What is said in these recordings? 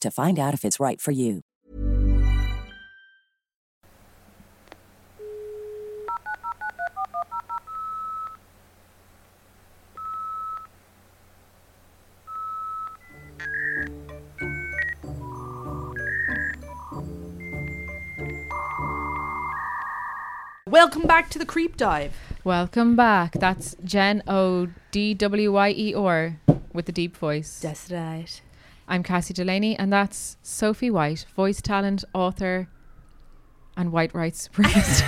to find out if it's right for you. Welcome back to The Creep Dive. Welcome back. That's Jen O D W Y E R with the deep voice. That's right. I'm Cassie Delaney, and that's Sophie White, voice talent, author, and white rights priest.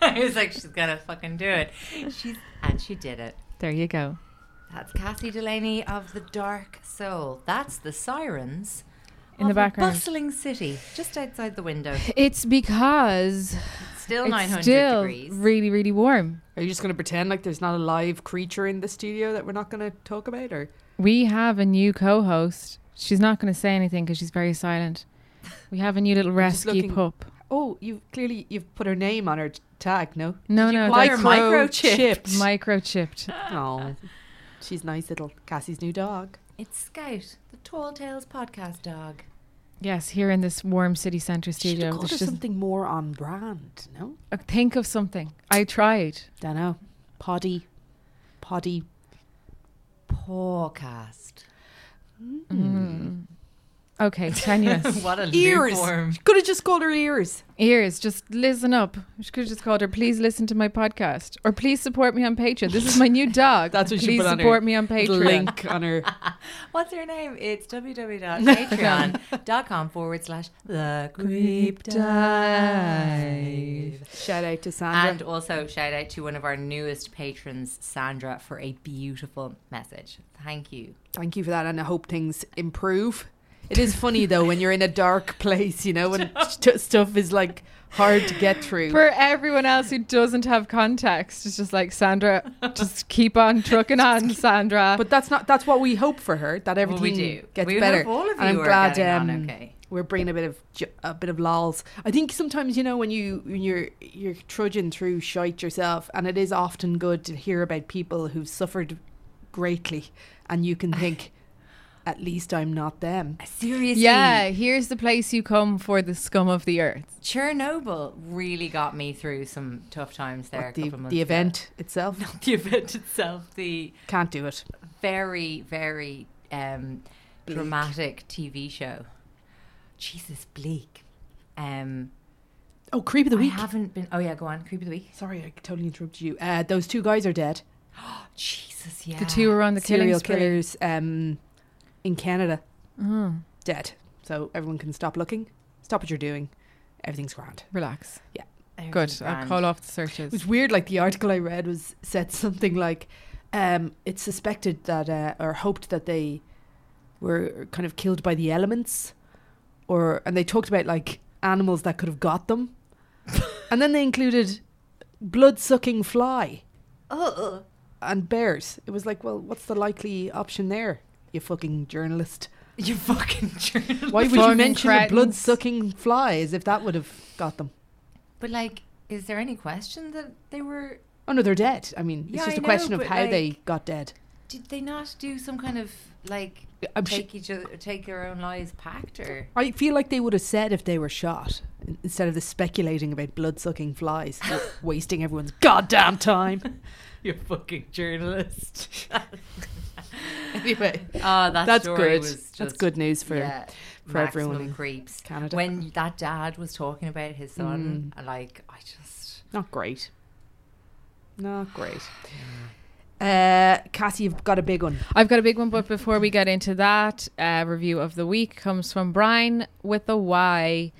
I was like, she's gonna fucking do it. And she did it. There you go. That's Cassie Delaney of The Dark Soul. That's the sirens in the background. Bustling city, just outside the window. It's because it's still 900 degrees. It's still really, really warm. Are you just gonna pretend like there's not a live creature in the studio that we're not gonna talk about, or? We have a new co-host. She's not going to say anything because she's very silent. We have a new little rescue pup. Oh, you've put her name on her tag, no? No. Microchipped. Oh, she's nice little Cassie's new dog. It's Scout, the Tall Tales podcast dog. Yes, here in this warm city centre studio. Should have called her something more on brand, no? Think of something. I tried. Dunno. Poddy. Podcast. Okay, tenuous. What a ears. She could have just called her ears. Ears, just listen up. She could have just called her, please listen to my podcast, or please support me on Patreon. This is my new dog. That's what please she put on her. Please support me on Patreon. Link on her. What's her name? It's www.patreon.com/The Creep Dive. Shout out to Sandra. And also shout out to one of our newest patrons, Sandra, for a beautiful message. Thank you. Thank you for that, and I hope things improve. It is funny, though, when you're in a dark place, you know, when stuff is, like, hard to get through. For everyone else who doesn't have context, it's just like, Sandra, just keep on trucking on, Sandra. But that's what we hope for her, that everything gets better. We hope all of you are getting on okay. We're bringing a bit of lols. I think sometimes, you know, when you're trudging through shite yourself, and it is often good to hear about people who've suffered greatly, and you can think... At least I'm not them. Seriously. Yeah, here's the place you come for the scum of the earth. Chernobyl really got me through some tough times there a couple of months ago. Not the event itself. The Can't do it. Very, very dramatic TV show. Jesus, bleak. Creep of the Week. I haven't been... Oh, yeah, go on. Creep of the Week. Sorry, I totally interrupted you. Those two guys are dead. Oh, Jesus, yeah. The two were on the killing spree. Serial killers... in Canada, dead. So everyone can stop looking, stop what you're doing. Everything's grand. Relax. Yeah, good. I'll call off the searches. It was weird. Like the article I read said something like, "It's suspected that or hoped that they were kind of killed by the elements," and they talked about like animals that could have got them, and then they included blood-sucking fly, and bears. It was like, well, what's the likely option there? You fucking journalist. Why would you mention a blood-sucking fly as if that would have got them? But, like, is there any question that they were... Oh, no, they're dead. I mean, it's just a question of how they got dead. Did they not do some kind of, like, take their own lives pact? Or? I feel like they would have said if they were shot, instead of the speculating about blood-sucking flies, wasting everyone's goddamn time. You fucking journalist. Anyway, that story was just, that's good news for for everyone in creeps. Canada. When that dad was talking about his son, like, I just... Not great. Cassie, you've got a big one. I've got a big one, but before we get into that, review of the week comes from Brian with a Y,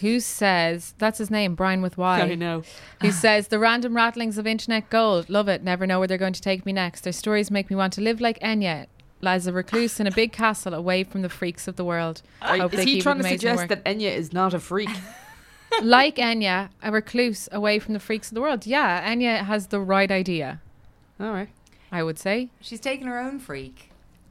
who says, that's his name, Brian with Y. I know. Who says, the random rattlings of internet gold. Love it. Never know where they're going to take me next. Their stories make me want to live like Enya, as a recluse in a big castle away from the freaks of the world. Is he trying to suggest that Enya is not a freak? Like Enya, a recluse away from the freaks of the world. Yeah, Enya has the right idea. All right. I would say. She's taken her own freak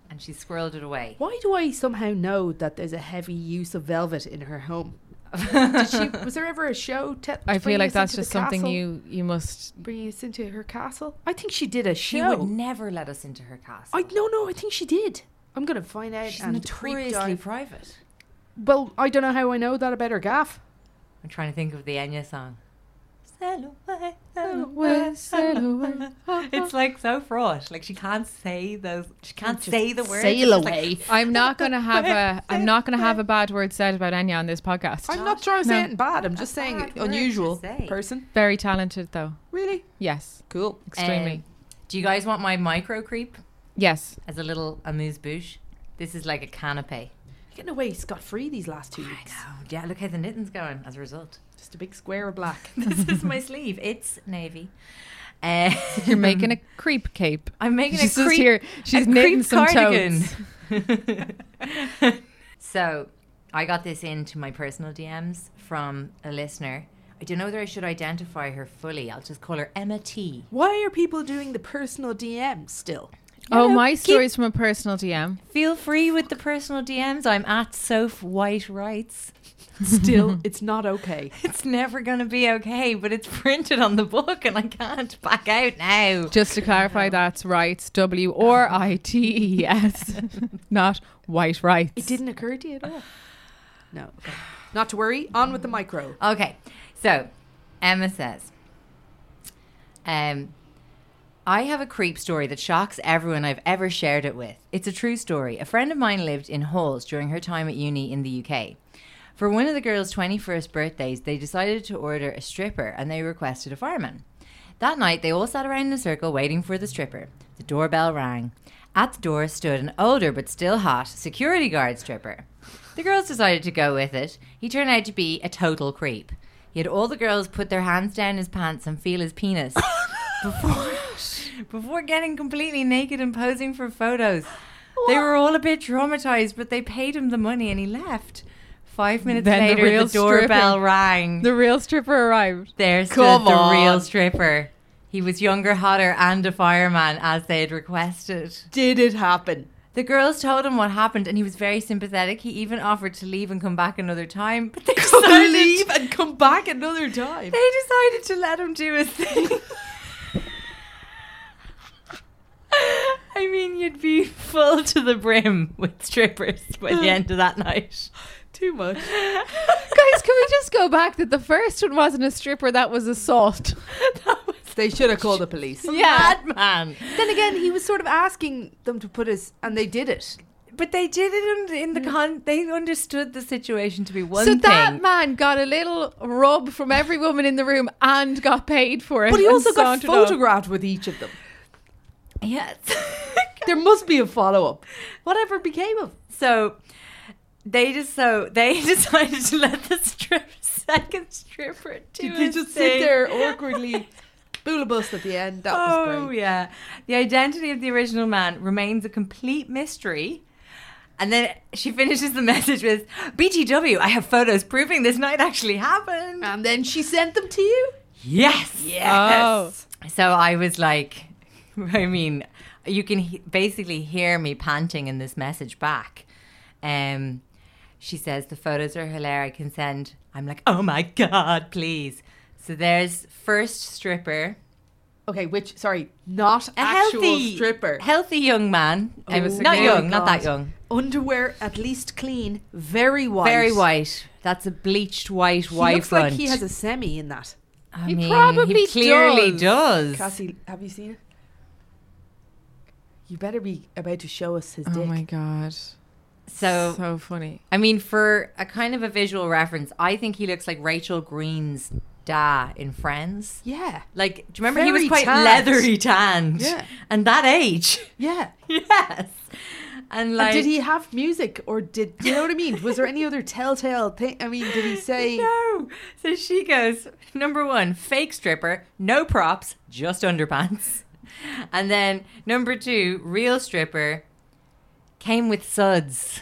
and she's squirreled it away. Why do I somehow know that there's a heavy use of velvet in her home? Was there ever a show? I feel like that's just something you must... Bring us into her castle? I think she did a show. She would never let us into her castle. No, I think she did. I'm going to find out. She's notoriously private. Well, I don't know how I know that about her gaff. I'm trying to think of the Enya song. Sail away, sail away, sail away. It's like so fraught. Like she can't say the words. Sail away. Like, I'm not gonna have a bad word said about Enya on this podcast. I'm not trying to say it in bad. I'm just saying unusual person. Very talented though. Really? Yes. Cool. Extremely. Do you guys want my micro creep? Yes. As a little amuse-bouche. This is like a canapé. Getting away scot-free these last 2 weeks. I know. Yeah, look how the knitting's going as a result. Just a big square of black. This is my sleeve. It's navy. So you're making a creep cape. I'm making a creep. Here. She's knitting some cardigan. Totes. So I got this into my personal DMs from a listener. I don't know whether I should identify her fully. I'll just call her Emma T. Why are people doing the personal DM still? My story's from a personal DM. Feel free with the personal DMs. I'm at Soph White Writes. Still, it's not okay. It's never going to be okay, but it's printed on the book and I can't back out now. Just to clarify, that's Writes, W-R-I-T-E-S, not White Writes. It didn't occur to you at all. No. Okay. Not to worry. On with the micro. Okay. So, Emma says... I have a creep story that shocks everyone I've ever shared it with. It's a true story. A friend of mine lived in halls during her time at uni in the UK. For one of the girls' 21st birthdays, they decided to order a stripper and they requested a fireman. That night, they all sat around in a circle waiting for the stripper. The doorbell rang. At the door stood an older but still hot security guard stripper. The girls decided to go with it. He turned out to be a total creep. He had all the girls put their hands down his pants and feel his penis. Before getting completely naked and posing for photos. What? They were all a bit traumatized, but they paid him the money and he left. 5 minutes later, the doorbell rang. The real stripper arrived. There stood the real stripper. He was younger, hotter, and a fireman, as they had requested. Did it happen? The girls told him what happened and he was very sympathetic. He even offered to leave and come back another time. But they decided... Leave and come back another time? They decided to let him do his thing. I mean, you'd be full to the brim with strippers by the end of that night. Too much. Guys, can we just go back that the first one wasn't a stripper, that was assault. They should have called the police. Yeah. Madman. Then again, he was sort of asking them to put his... And they did it. But they did it they understood the situation to be one thing. So that man got a little rub from every woman in the room and got paid for it. But he also got photographed with each of them. Yes. There must be a follow-up. Whatever became of... So they decided to let the second stripper do it. Did they just sit there awkwardly boolabust at the end? That was great. Oh, yeah. The identity of the original man remains a complete mystery. And then she finishes the message with, BTW, I have photos proving this night actually happened. And then she sent them to you? Yes. Yes. Oh. So I was like... I mean, you can basically hear me panting in this message back. She says, the photos are hilarious. I can send. I'm like, oh my God, please. So there's first stripper. Okay, not actual stripper. Healthy young man. Not that young. Underwear at least clean, very white. Very white. That's a bleached white looks front. Like he has a semi in that. He clearly does. Cassie, have you seen it? You better be about to show us his dick. Oh, my God. So funny. I mean, for a kind of a visual reference, I think he looks like Rachel Greene's dad in Friends. Yeah. Like, do you remember he was quite tanned. Leathery tanned? Yeah. And that age. Yeah. Yes. And like, and did he have music, or did you know what I mean? Was there any other telltale thing? I mean, did he say no? So she goes, number one, fake stripper, no props, just underpants. And then number two, real stripper, came with suds.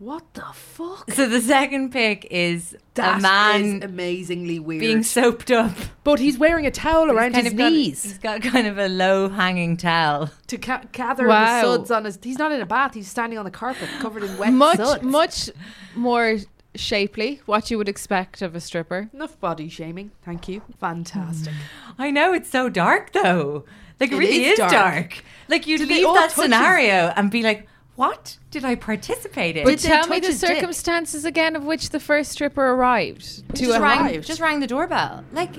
What the fuck? So the second pick is that a man is amazingly weird being soaped up, but he's wearing a towel around his knees. He's got kind of a low hanging towel to gather the suds on his. He's not in a bath. He's standing on the carpet covered in wet suds. Much more shapely, what you would expect of a stripper. Enough body shaming, thank you. Fantastic. I know, it's so dark though. Like it really is dark. Like you'd leave that scenario and be like, what did I participate in? But tell me the circumstances again of which the first stripper arrived. Just rang the doorbell. Like,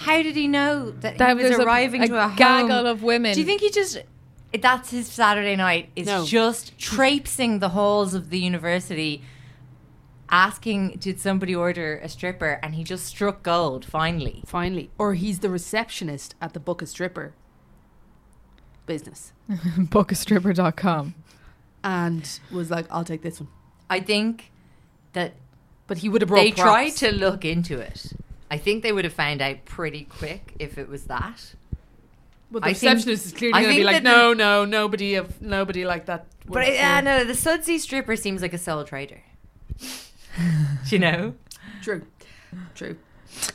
how did he know that he was arriving to a gaggle home of women? Do you think he just... That's his Saturday night, just traipsing the halls of the university, asking, did somebody order a stripper? And he just struck gold, finally. Or he's the receptionist at the Book a Stripper business. Bookastripper.com. And was like, I'll take this one. I think that... But he would have brought props. They tried to look into it. I think they would have found out pretty quick if it was that. Well, the receptionist is clearly going to be like, nobody like that. But the sudsy stripper seems like a sole trader. You know? True.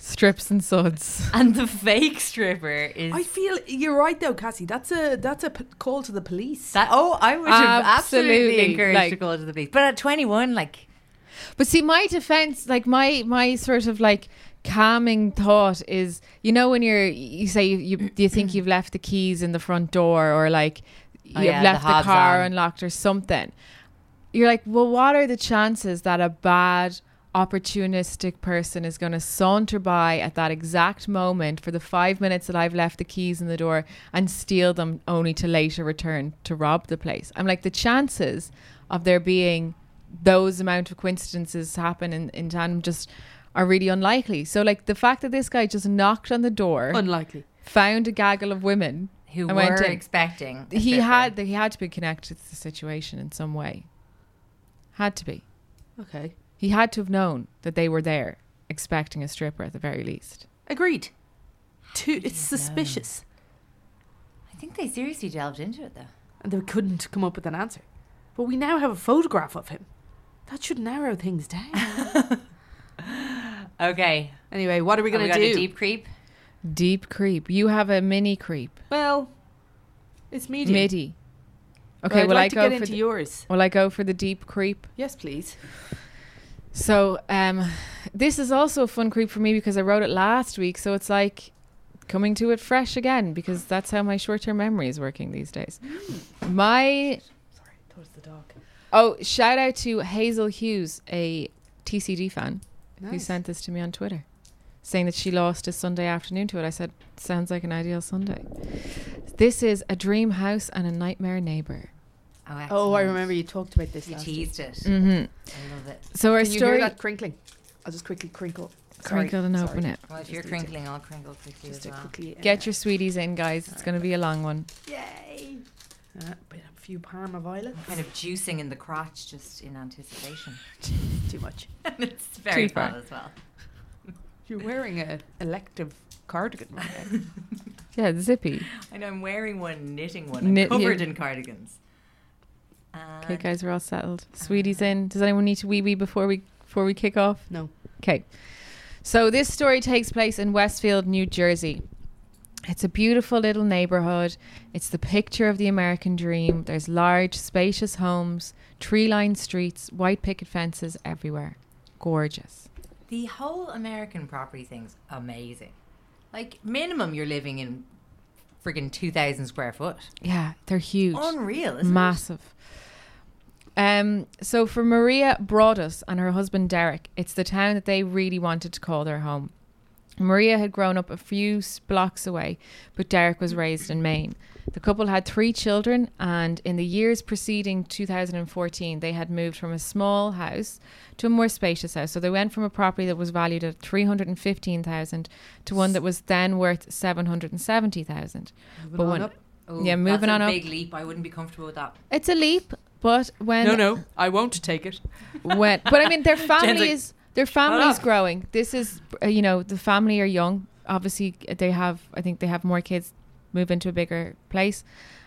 Strips and suds. And the fake stripper is... I feel you're right though, Cassie. That's a call to the police. I would have absolutely encouraged a call to the police. But at 21, like... But see, my defence, like my sort of like calming thought is, you know, when you think you've left the keys in the front door, or like left the car unlocked or something. You're like, well, what are the chances that a bad... opportunistic person is going to saunter by at that exact moment for the 5 minutes that I've left the keys in the door and steal them, only to later return to rob the place? I'm like, the chances of there being those amount of coincidences happen in tandem just are really unlikely. So like the fact that this guy just knocked on the door, unlikely, found a gaggle of women who were expecting, he had to be connected to the situation in some way. Had to be. Okay. He had to have known that they were there expecting a stripper at the very least. Agreed. It's suspicious. I think they seriously delved into it though. And they couldn't come up with an answer. But we now have a photograph of him. That should narrow things down. Okay. Anyway, what are we going to do? A deep creep? Deep creep. You have a mini creep. Well, it's medium. Midi. Okay, I'd like to get into yours. Will I go for the deep creep? Yes, please. So this is also a fun creep for me because I wrote it last week. So it's like coming to it fresh again, because that's how my short-term memory is working these days. Sorry, towards the dog. Oh, shout out to Hazel Hughes, a TCD fan, who sent this to me on Twitter, saying that she lost a Sunday afternoon to it. I said, sounds like an ideal Sunday. This is A Dream House and a Nightmare Neighbor. Oh, I remember you talked about this last week. You teased it. Mm-hmm. I love it. So our story... Can you hear that crinkling? I'll just quickly crinkle. Sorry. Open it. Well, if you're crinkling, I'll crinkle quickly as well. Get your sweeties in, guys. It's going to be a long one. Yay! Bit of a few parma violets. Kind of juicing in the crotch just in anticipation. Too much. And it's very fun as well. You're wearing an elective cardigan right now. Yeah, the zippy. I know, I'm wearing one, knitting one. I'm covered in cardigans. Okay, guys, we're all settled. Sweeties in. Does anyone need to wee before we kick off? No. Okay. So this story takes place in Westfield, New Jersey. It's a beautiful little neighborhood. It's the picture of the American dream. There's large, spacious homes, tree-lined streets, white picket fences everywhere. Gorgeous. The whole American property thing's amazing. Like, minimum, you're living in friggin' 2,000 square foot. Yeah, they're huge. Unreal, isn't it? Massive. So for Maria Broaddus and her husband Derek, it's the town that they really wanted to call their home. Maria had grown up a few blocks away, but Derek was raised in Maine. The couple had 3 children, and in the years preceding 2014, they had moved from a small house to a more spacious house. So they went from a property that was valued at $315,000 to one that was then worth $770,000. Moving on up. That's a big leap. I wouldn't be comfortable with that. It's a leap, but when... No, I won't take it. But I mean, their family is... Their family's growing. This is, the family are young. Obviously, I think they have more kids, move into a bigger place.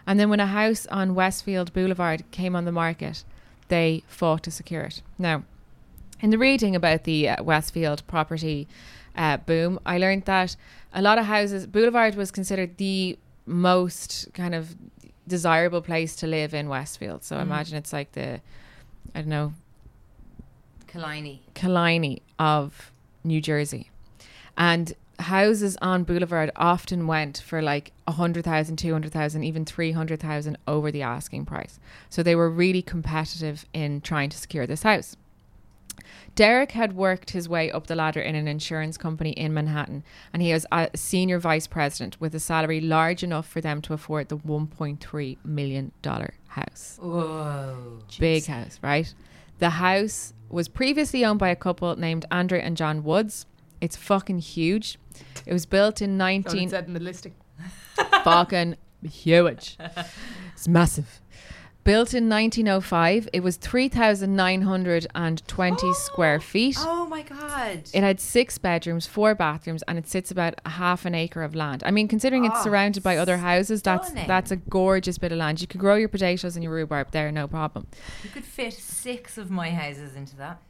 And then when a house on Westfield Boulevard came on the market, they fought to secure it. Now, in the reading about the Westfield property boom, I learned that a lot of houses, Boulevard was considered the most kind of desirable place to live in Westfield. So I imagine it's like the, I don't know, Killiney of New Jersey. And houses on Boulevard often went for like 100,000, 200,000, even 300,000 over the asking price. So they were really competitive in trying to secure this house. Derek had worked his way up the ladder in an insurance company in Manhattan, and he was a senior vice president with a salary large enough for them to afford the $1.3 million house. Whoa. Big house, right? The house was previously owned by a couple named Andre and John Woods. It's fucking huge. It was built in 19... said in the listing. Fucking huge. It's massive. Built in 1905. It was 3,920 square feet. Oh my God. It had 6 bedrooms, 4 bathrooms, and it sits about half an acre of land. I mean, considering it's surrounded by other houses, that's a gorgeous bit of land. You could grow your potatoes and your rhubarb there, no problem. You could fit 6 of my houses into that.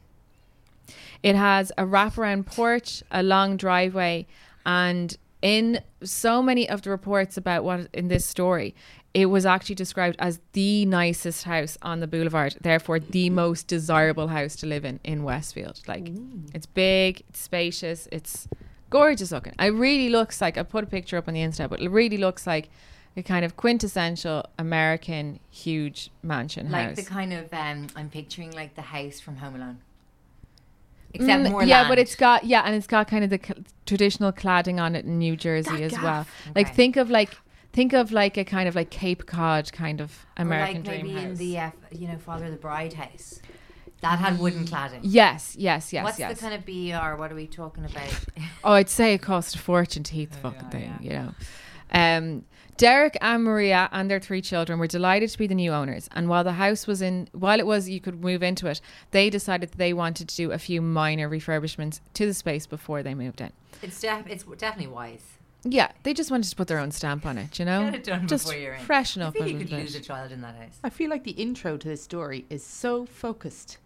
It has a wraparound porch, a long driveway, and in so many of the reports about what in this story, it was actually described as the nicest house on the boulevard, therefore the most desirable house to live in Westfield. Like, it's big, it's spacious, it's gorgeous looking. It really looks like, I put a picture up on the Insta, but it really looks like a kind of quintessential American huge mansion house. Like the kind of, I'm picturing like the house from Home Alone. Except more land. But it's got, and it's got kind of the traditional cladding on it in New Jersey well. Okay. Like, think of like a kind of like Cape Cod kind of American dream house. Like maybe in the Father of the Bride house. That had wooden cladding. Yes. What's the kind of BER? What are we talking about? I'd say it cost a fortune to heat the fucking thing, Derek and Maria and their 3 children were delighted to be the new owners. And while the house was you could move into it, they decided that they wanted to do a few minor refurbishments to the space before they moved in. It's definitely wise. Yeah, they just wanted to put their own stamp on it, Get it done just before you're in. Freshen up. I think you could lose a child in that house. I feel like the intro to this story is so focused.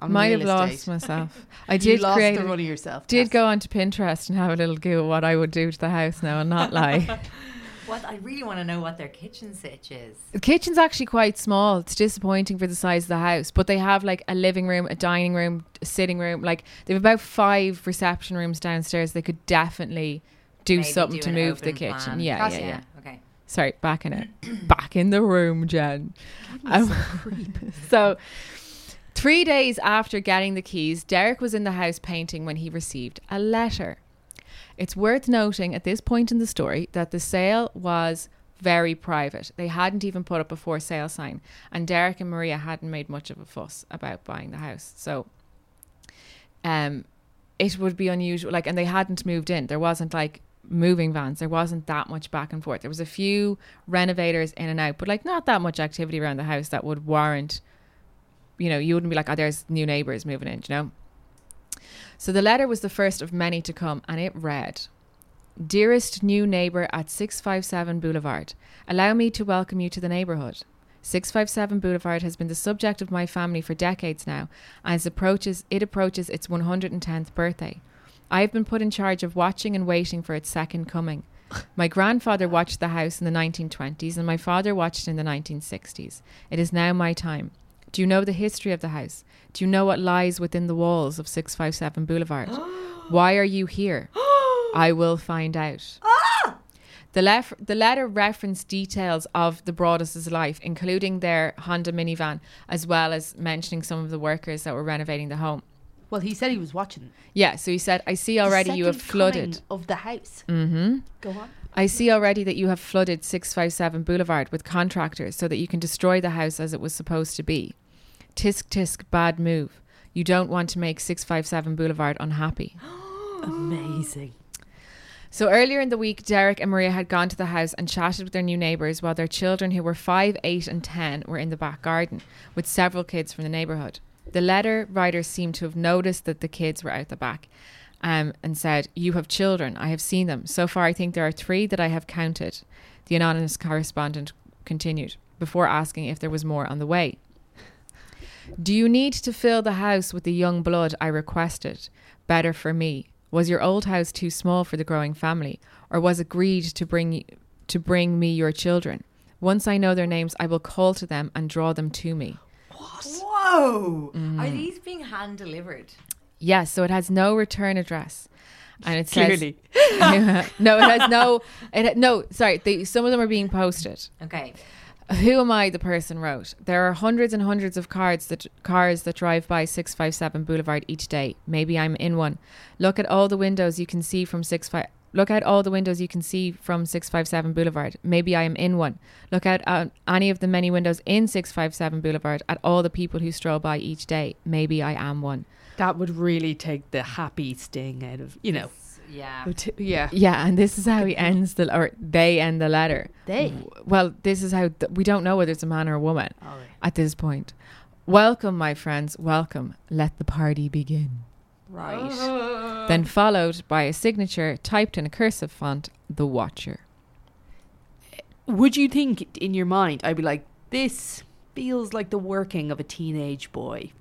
Might have lost myself. I did lost the run of yourself. Did go onto Pinterest and have a little go at what I would do to the house now and not lie. I really want to know what their kitchen sitch is. The kitchen's actually quite small. It's disappointing for the size of the house, but they have like a living room, a dining room, a sitting room. Like they have about 5 reception rooms downstairs. They could definitely. Maybe something to move the kitchen. Plan. Yeah. Okay. Sorry, back in it. Back in the room, Jen. So 3 days after getting the keys, Derek was in the house painting when he received a letter. It's worth noting at this point in the story that the sale was very private. They hadn't even put up a for sale sign, and Derek and Maria hadn't made much of a fuss about buying the house. So, it would be unusual. Like, and they hadn't moved in. There wasn't like moving vans. There wasn't that much back and forth. There was a few renovators in and out, but like not that much activity around the house that would warrant, you wouldn't be like, there's new neighbors moving in, So the letter was the first of many to come, and it read, "Dearest new neighbor at 657 Boulevard, allow me to welcome you to the neighborhood. 657 Boulevard has been the subject of my family for decades now, as it approaches its 110th birthday. I have been put in charge of watching and waiting for its second coming. My grandfather watched the house in the 1920s and my father watched in the 1960s. It is now my time. Do you know the history of the house? Do you know what lies within the walls of 657 Boulevard? Why are you here? I will find out." The letter referenced details of the Broaddus' life, including their Honda minivan, as well as mentioning some of the workers that were renovating the home. Well, he said he was watching. Yeah, so he said, I see already you have flooded. Of the house. Mm-hmm. Go on. I see already that you have flooded 657 Boulevard with contractors so that you can destroy the house as it was supposed to be. Tisk, tisk, bad move. You don't want to make 657 Boulevard unhappy. Amazing. So earlier in the week, Derek and Maria had gone to the house and chatted with their new neighbours while their children, who were 5, 8 and 10, were in the back garden with several kids from the neighbourhood. The letter writer seemed to have noticed that the kids were out the back and said, you have children. I have seen them. So far, I think there are 3 that I have counted. The anonymous correspondent continued before asking if there was more on the way. Do you need to fill the house with the young blood I requested? Better for me. Was your old house too small for the growing family? Or was it greed to bring me your children? Once I know their names, I will call to them and draw them to me. What? Whoa! Mm. Are these being hand delivered? Yes, yeah, so it has no return address, and it says clearly. No, it has no. Some of them are being posted. Okay. Who am I? The person wrote. There are hundreds and hundreds of cars that drive by 657 Boulevard each day. Maybe I'm in one. Look at all the windows you can see from 65. Look out all the windows you can see from 657 Boulevard. Maybe I am in one. Look out any of the many windows in 657 Boulevard at all the people who stroll by each day. Maybe I am one. That would really take the happy sting out of, you know. Yeah. Yeah. Yeah, and this is how he ends the, or they end the letter. They? Well, this is how, we don't know whether it's a man or a woman at this point. Welcome, my friends, welcome. Let the party begin. Right. Then followed by a signature typed in a cursive font, The Watcher. Would you think in your mind, I'd be like, this feels like the working of a teenage boy?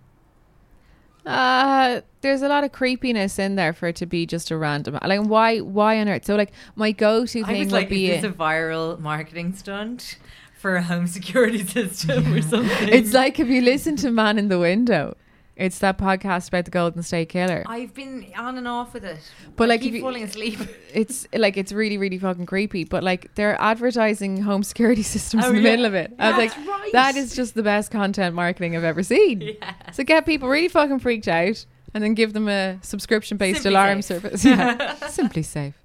There's a lot of creepiness in there for it to be just a random. Like, why on earth? So, like, my go-to thing would be... is this a viral marketing stunt for a home security system or something? It's like if you listen to Man in the Window... It's that podcast about the Golden State Killer. I've been on and off with it. But I keep falling asleep. It's like it's really, really fucking creepy. But like they're advertising home security systems in the middle of it. Yeah, I was like, right. That is just the best content marketing I've ever seen. Yeah. So get people really fucking freaked out and then give them a subscription-based alarm service. Yeah. Simply safe.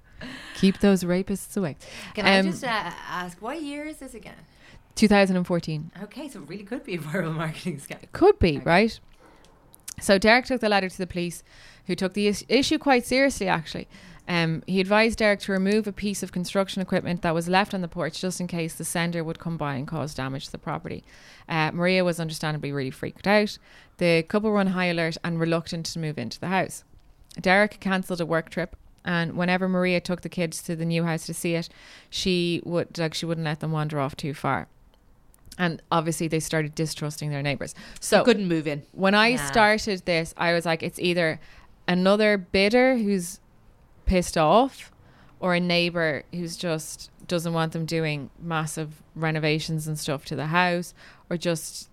Keep those rapists away. Can I just ask, what year is this again? 2014. Okay, so it really could be a viral marketing scam. It could be, okay. Right? So Derek took the letter to the police, who took the issue quite seriously, actually. He advised Derek to remove a piece of construction equipment that was left on the porch just in case the sender would come by and cause damage to the property. Maria was understandably really freaked out. The couple were on high alert and reluctant to move into the house. Derek cancelled a work trip, and whenever Maria took the kids to the new house to see it, she wouldn't let them wander off too far. And obviously they started distrusting their neighbours. So they couldn't move in. When I started this, I was like, it's either another bidder who's pissed off or a neighbour who's just doesn't want them doing massive renovations and stuff to the house, or just,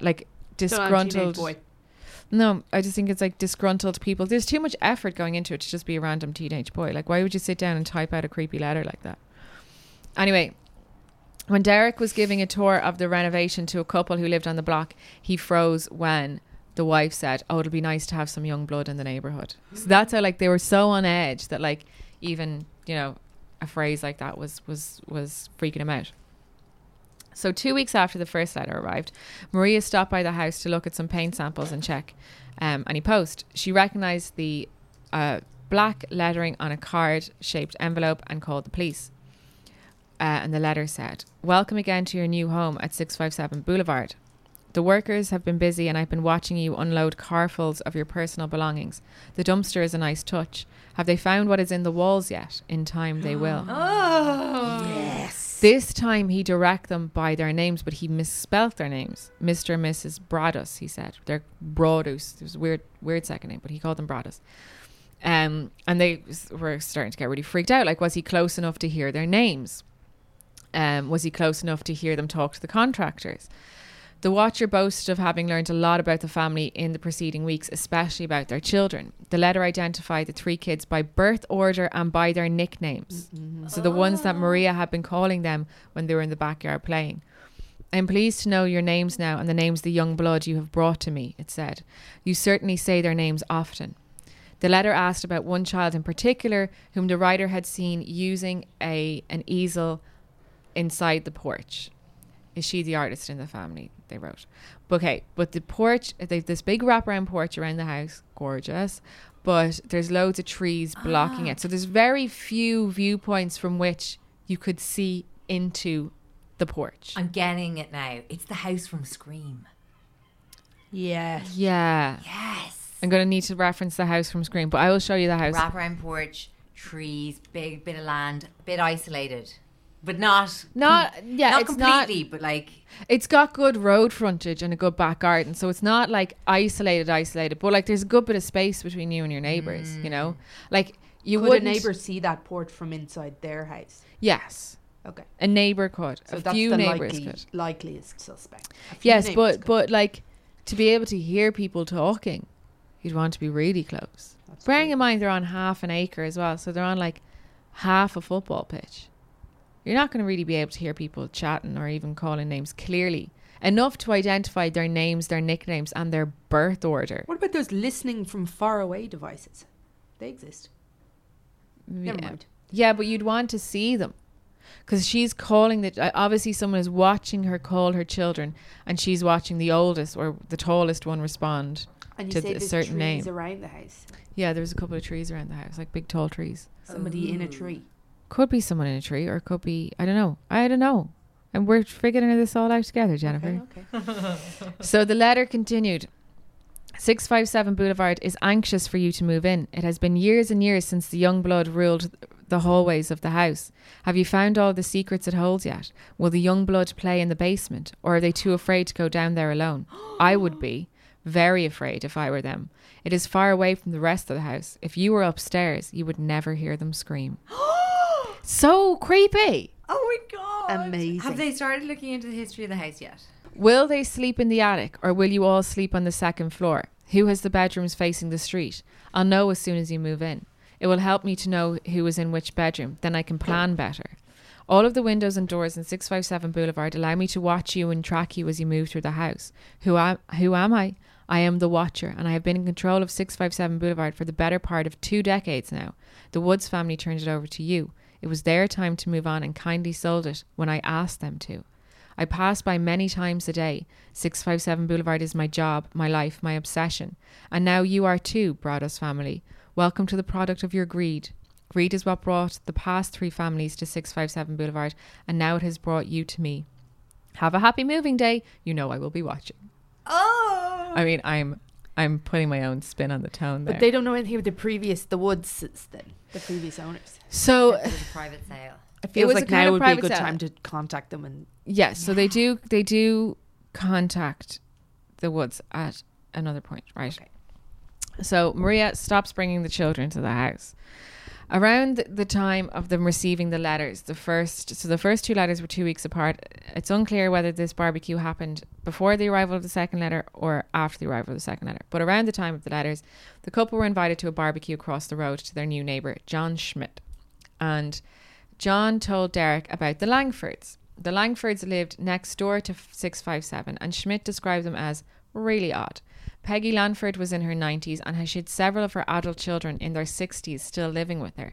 like disgruntled. No, I just think it's like disgruntled people. There's too much effort going into it to just be a random teenage boy. Like, why would you sit down and type out a creepy letter like that? Anyway... When Derek was giving a tour of the renovation to a couple who lived on the block, he froze when the wife said, oh, it'll be nice to have some young blood in the neighbourhood. So that's how, like, they were so on edge that, like, even, you know, a phrase like that was freaking him out. So 2 weeks after the first letter arrived, Maria stopped by the house to look at some paint samples and check any post. She recognised the black lettering on a card-shaped envelope and called the police. And the letter said, welcome again to your new home at 657 Boulevard. The workers have been busy and I've been watching you unload carfuls of your personal belongings. The dumpster is a nice touch. Have they found what is in the walls yet? In time they will. Oh, yes. This time he directed them by their names, but he misspelled their names. Mr. and Mrs. Broaddus, he said. They're Broaddus. There's a weird second name, but he called them Broaddus. And they were starting to get really freaked out. Like, was he close enough to hear their names? Was he close enough to hear them talk to the contractors? The Watcher boasted of having learned a lot about the family in the preceding weeks, especially about their children. The letter identified the 3 kids by birth order and by their nicknames. Mm-hmm. So the ones that Maria had been calling them when they were in the backyard playing. I'm pleased to know your names now and the names of the young blood you have brought to me, it said. You certainly say their names often. The letter asked about one child in particular whom the writer had seen using an easel inside the porch. Is she the artist in the family, they wrote. Okay, but the porch, they've this big wraparound porch around the house, gorgeous, but there's loads of trees blocking it. So there's very few viewpoints from which you could see into the porch. I'm getting it now. It's the house from Scream. Yes. Yeah. Yes. I'm going to need to reference the house from Scream, but I will show you the house. Wraparound porch, trees, big bit of land, a bit isolated. But not completely, but like... It's got good road frontage and a good back garden, so it's not like isolated, but like there's a good bit of space between you and your neighbours, you know? Like you wouldn't... Could a neighbour see that porch from inside their house? Yes. Okay. A neighbour could. So a few neighbours could. So that's the likeliest suspect. Yes, but like to be able to hear people talking, you'd want to be really close. That's bearing in mind they're on half an acre as well, so they're on like half a football pitch. You're not going to really be able to hear people chatting or even calling names clearly. Enough to identify their names, their nicknames and their birth order. What about those listening from far away devices? They exist. Yeah. Never mind. Yeah, but you'd want to see them. Because she's calling the... Obviously someone is watching her call her children and she's watching the oldest or the tallest one respond to a certain name. And you say there's trees around the house. Yeah, there's a couple of trees around the house, like big tall trees. Somebody in a tree. Could be someone in a tree, or it could be... I don't know. And we're figuring this all out together, Jennifer. Okay. So the letter continued. 657 Boulevard is anxious for you to move in. It has been years and years since the young blood ruled the hallways of the house. Have you found all the secrets it holds yet? Will the young blood play in the basement, or are they too afraid to go down there alone? I would be very afraid if I were them. It is far away from the rest of the house. If you were upstairs, you would never hear them scream. So creepy. Oh my God. Amazing. Have they started looking into the history of the house yet? Will they sleep in the attic or will you all sleep on the second floor? Who has the bedrooms facing the street? I'll know as soon as you move in. It will help me to know who is in which bedroom. Then I can plan better. All of the windows and doors in 657 Boulevard allow me to watch you and track you as you move through the house. Who am I? I am the Watcher, and I have been in control of 657 Boulevard for the better part of 2 decades now. The Woods family turned it over to you. It was their time to move on and kindly sold it when I asked them to. I pass by many times a day. 657 Boulevard is my job, my life, my obsession. And now you are too, Broaddus family. Welcome to the product of your greed. Greed is what brought the past 3 families to 657 Boulevard, and now it has brought you to me. Have a happy moving day. You know I will be watching. Oh! I mean, I'm putting my own spin on the tone there. But they don't know anything about the Woods, then, the previous owners. So it was a private sale. It feels like now would be a good time to contact them. And yeah, so they do contact the Woods at another point, right? Okay. So Maria stops bringing the children to the house. Around the time of them receiving the letters, the first 2 letters were 2 weeks apart. It's unclear whether this barbecue happened before the arrival of the second letter or after the arrival of the second letter. But around the time of the letters, the couple were invited to a barbecue across the road to their new neighbour, John Schmidt. And John told Derek about the Langfords. The Langfords lived next door to 657, and Schmidt described them as really odd. Peggy Langford was in her 90s and she had several of her adult children in their 60s still living with her.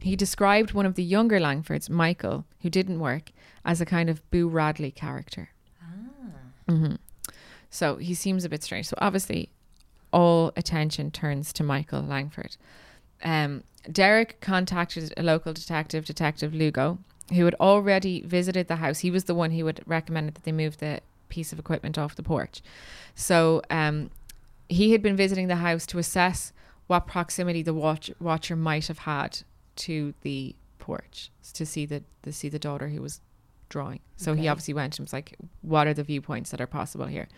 He described one of the younger Langfords, Michael, who didn't work, as a kind of Boo Radley character. Ah. Mm-hmm. So he seems a bit strange. So obviously all attention turns to Michael Langford. Derek contacted a local detective, Detective Lugo, who had already visited the house. He was the one who had recommended that they move the piece of equipment off the porch. So he had been visiting the house to assess what proximity the watcher might have had to the porch to see the daughter who was drawing. So okay. He obviously went and was like, what are the viewpoints that are possible here?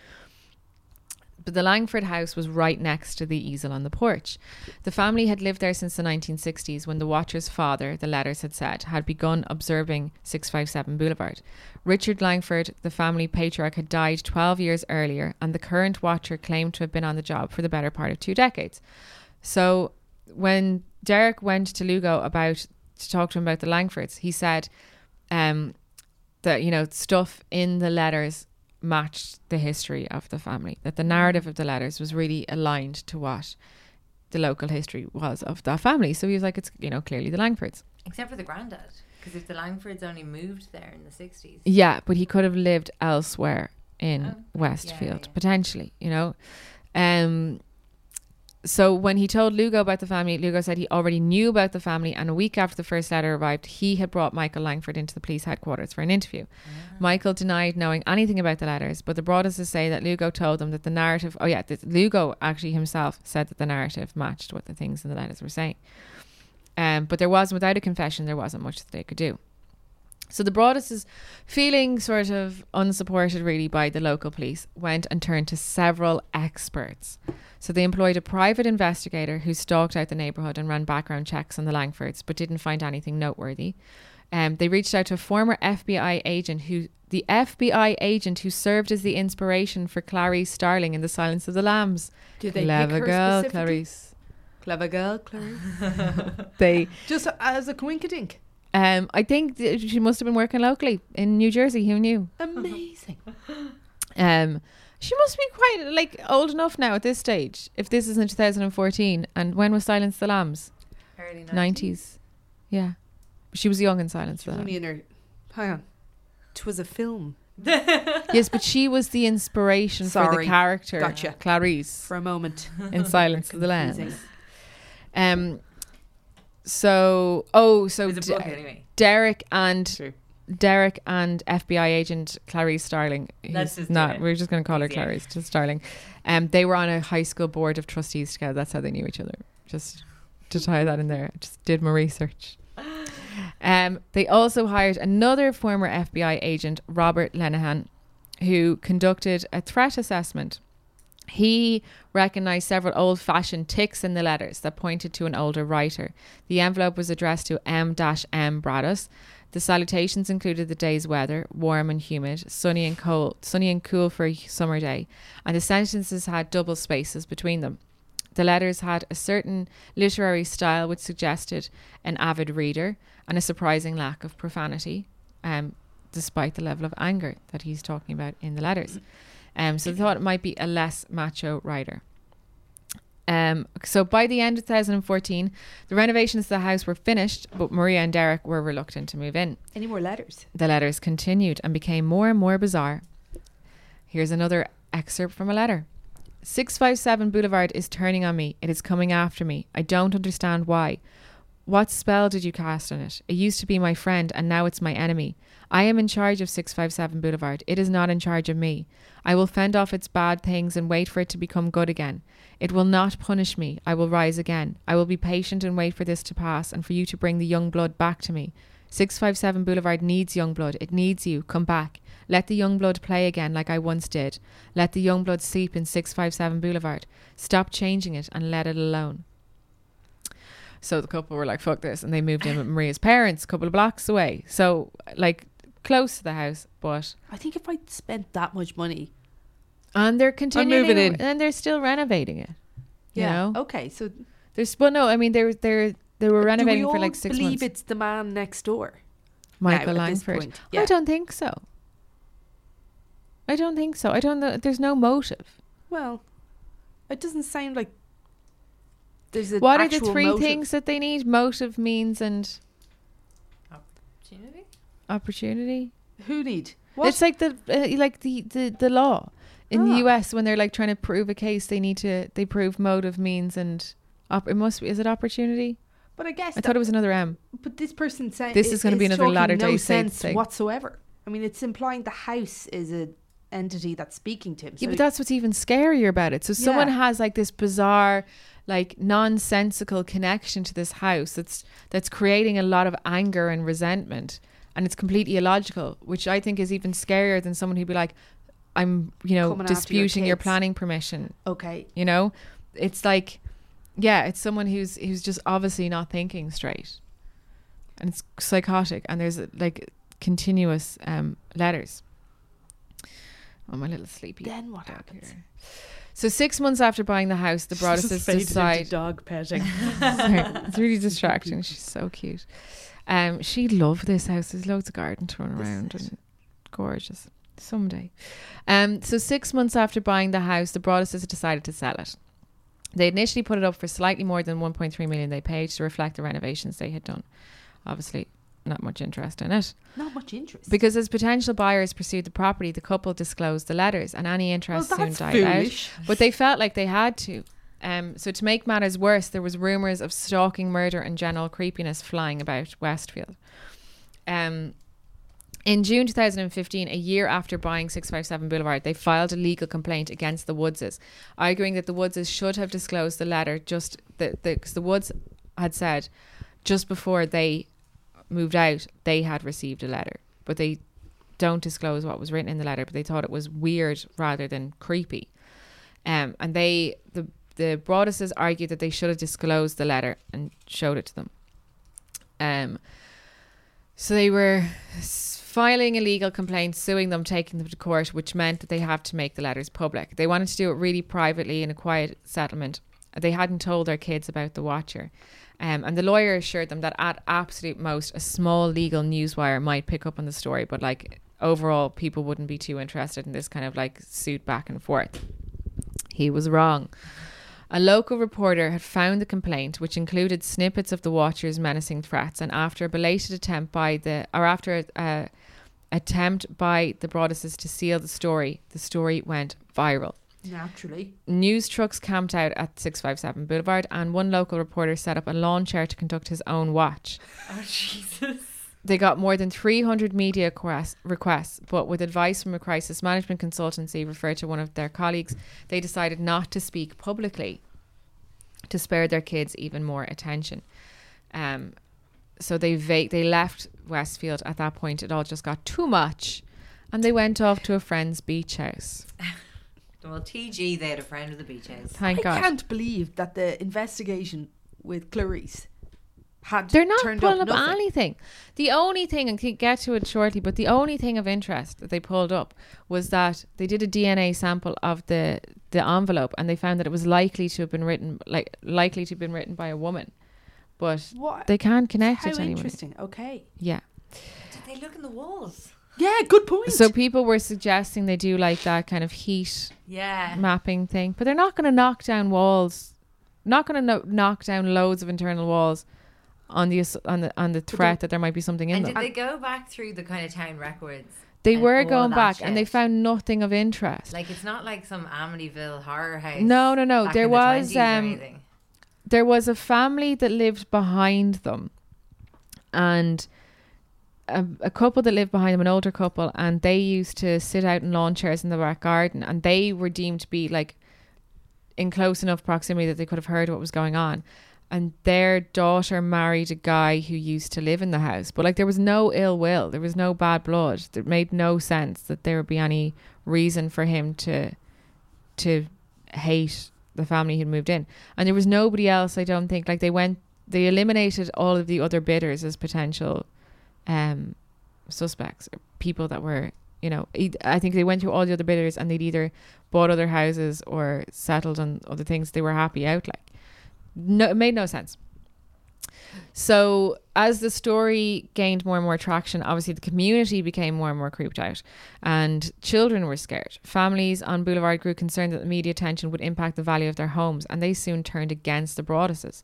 But the Langford house was right next to the easel on the porch. The family had lived there since the 1960s when the Watcher's father, the letters had said, had begun observing 657 Boulevard. Richard Langford, the family patriarch, had died 12 years earlier and the current Watcher claimed to have been on the job for the better part of 2 decades. So when Derek went to Lugo to talk to him about the Langfords, he said that, you know, stuff in the letters matched the history of the family, that the narrative of the letters was really aligned to what the local history was of that family. So he was like, it's, you know, clearly the Langfords. Except for the granddad, because if the Langfords only moved there in the 60s. Yeah, but he could have lived elsewhere in Westfield, potentially, you know. So when he told Lugo about the family, Lugo said he already knew about the family, and a week after the first letter arrived, he had brought Michael Langford into the police headquarters for an interview. Michael denied knowing anything about the letters, but the Broaddus's say that Lugo told them that the narrative... Lugo actually himself said that the narrative matched what the things in the letters were saying. But there was, without a confession, there wasn't much that they could do. So the Broaddus's, feeling sort of unsupported really by the local police, went and turned to several experts. So they employed a private investigator who stalked out the neighbourhood and ran background checks on the Langfords, but didn't find anything noteworthy. They reached out to a former FBI agent who, the FBI agent who served as the inspiration for Clarice Starling in The Silence of the Lambs. Did they pick her specifically? Clever girl, Clarice. They just as a coinkydink. I think she must have been working locally in New Jersey. Who knew? Amazing. She must be quite like old enough now at this stage. If this is in 2014, and when was Silence the Lambs? Early 90s. Yeah, she was young in Silence the Lambs. Only in her. Hang on, 'twas a film. Yes, but she was the inspiration for the character Clarice for a moment in Silence of the Lambs. So Derek and FBI agent Clarice Starling. We're just going to call her Clarice Starling. They were on a high school board of trustees together. That's how they knew each other. Just to tie that in there. I just did my research. They also hired another former FBI agent, Robert Lenahan, who conducted a threat assessment. He recognised several old-fashioned ticks in the letters that pointed to an older writer. The envelope was addressed to M.M. Broaddus. The salutations included the day's weather, warm and humid, sunny and cool for a summer day, and the sentences had double spaces between them. The letters had a certain literary style which suggested an avid reader and a surprising lack of profanity, despite the level of anger that he's talking about in the letters. So they thought it might be a less macho writer. So by the end of 2014, the renovations to the house were finished, but Maria and Derek were reluctant to move in. Any more letters? The letters continued and became more and more bizarre. Here's another excerpt from a letter. 657 Boulevard is turning on me. It is coming after me. I don't understand why. What spell did you cast on it? It used to be my friend and now it's my enemy. I am in charge of 657 Boulevard. It is not in charge of me. I will fend off its bad things and wait for it to become good again. It will not punish me. I will rise again. I will be patient and wait for this to pass and for you to bring the young blood back to me. 657 Boulevard needs young blood. It needs you. Come back. Let the young blood play again like I once did. Let the young blood sleep in 657 Boulevard. Stop changing it and let it alone. So the couple were like, fuck this. And they moved in with Maria's parents a couple of blocks away. So like close to the house, but... I think if I spent that much money... And they're continuing... I'm moving in. And they're still renovating it. Yeah. You know? Okay, so... There's... Well, no, I mean, they were renovating for like 6 months. Do we all believe it's the man next door? Michael Langford. Yeah. I don't think so. I don't know. There's no motive. Well, it doesn't sound like... What are the three things that they need? Motive, means, and opportunity. Who need? What? It's like the law in the US when they're like trying to prove a case. They prove motive, means, and it must be. Is it opportunity? But I guess I thought it was another M. But this person said this is going to be another Latter-day Saints thing whatsoever. I mean, it's implying the house is a entity that's speaking to him. Yeah, so but that's what's even scarier about it. So someone has like this bizarre, like nonsensical connection to this house that's creating a lot of anger and resentment, and it's completely illogical, which I think is even scarier than someone who'd be like, I'm, you know, coming disputing your planning permission. Okay. You know, it's like, yeah, it's someone who's just obviously not thinking straight, and it's psychotic, and there's like continuous letters. I'm a little sleepy. Then what happens? Here. So 6 months after buying the house, the Broadduses decide... dog petting. Sorry, it's really distracting. She's so cute. She loved this house. There's loads of garden to run around. And gorgeous. Someday. So 6 months after buying the house, the Broaddus's decided to sell it. They initially put it up for slightly more than 1.3 million they paid to reflect the renovations they had done. Obviously, not much interest in it. Not much interest. Because as potential buyers pursued the property, the couple disclosed the letters and any interest soon died out. But they felt like they had to. So to make matters worse, there was rumours of stalking, murder and general creepiness flying about Westfield. In June 2015, a year after buying 657 Boulevard, they filed a legal complaint against the Woodses, arguing that the Woodses should have disclosed the letter just because the Woods had said just before they moved out, they had received a letter. But they don't disclose what was written in the letter, but they thought it was weird rather than creepy. And the Broaddus's argued that they should have disclosed the letter and showed it to them. So they were filing a legal complaint, suing them, taking them to court, which meant that they have to make the letters public. They wanted to do it really privately in a quiet settlement. They hadn't told their kids about the Watcher. And the lawyer assured them that at absolute most, a small legal newswire might pick up on the story, but like overall, people wouldn't be too interested in this kind of like suit back and forth. He was wrong. A local reporter had found the complaint, which included snippets of the Watcher's menacing threats, and after a belated attempt by the Broaddus's to seal the story went viral. Naturally. News trucks camped out at 657 Boulevard, and one local reporter set up a lawn chair to conduct his own watch. Oh, Jesus. They got more than 300 media requests, but with advice from a crisis management consultancy referred to one of their colleagues, they decided not to speak publicly to spare their kids even more attention. So they left Westfield at that point. It all just got too much, and they went off to a friend's beach house. Well, TG, they had a friend with the beach house. Thank God. I can't believe that the investigation with Clarice... They're not pulling up anything. The only thing, and we'll get to it shortly, but the only thing of interest that they pulled up was that they did a DNA sample of the envelope, and they found that it was likely to have been written by a woman, but what? They can't connect it to anyone. Interesting. Okay. Yeah. Did they look in the walls? Yeah, good point. So people were suggesting they do like that kind of heat mapping thing, but they're not going to knock down walls. Not going to knock down loads of internal walls. On the threat that there might be something in them. And did they go back through the kind of town records? They were going back shit. And they found nothing of interest. Like, it's not like some Amityville horror house. No. There was a family that lived behind them, and a couple that lived behind them, an older couple, and they used to sit out in lawn chairs in the back garden, and they were deemed to be like in close enough proximity that they could have heard what was going on. And their daughter married a guy who used to live in the house. But like, there was no ill will. There was no bad blood. It made no sense that there would be any reason for him to hate the family who'd moved in. And there was nobody else, I don't think. Like, they eliminated all of the other bidders as potential suspects. People that were, I think they went through all the other bidders, and they'd either bought other houses or settled on other things. They were happy out, like. No, it made no sense. So as the story gained more and more traction, obviously the community became more and more creeped out, and children were scared. Families on Boulevard grew concerned that the media attention would impact the value of their homes, and they soon turned against the Broaddus's.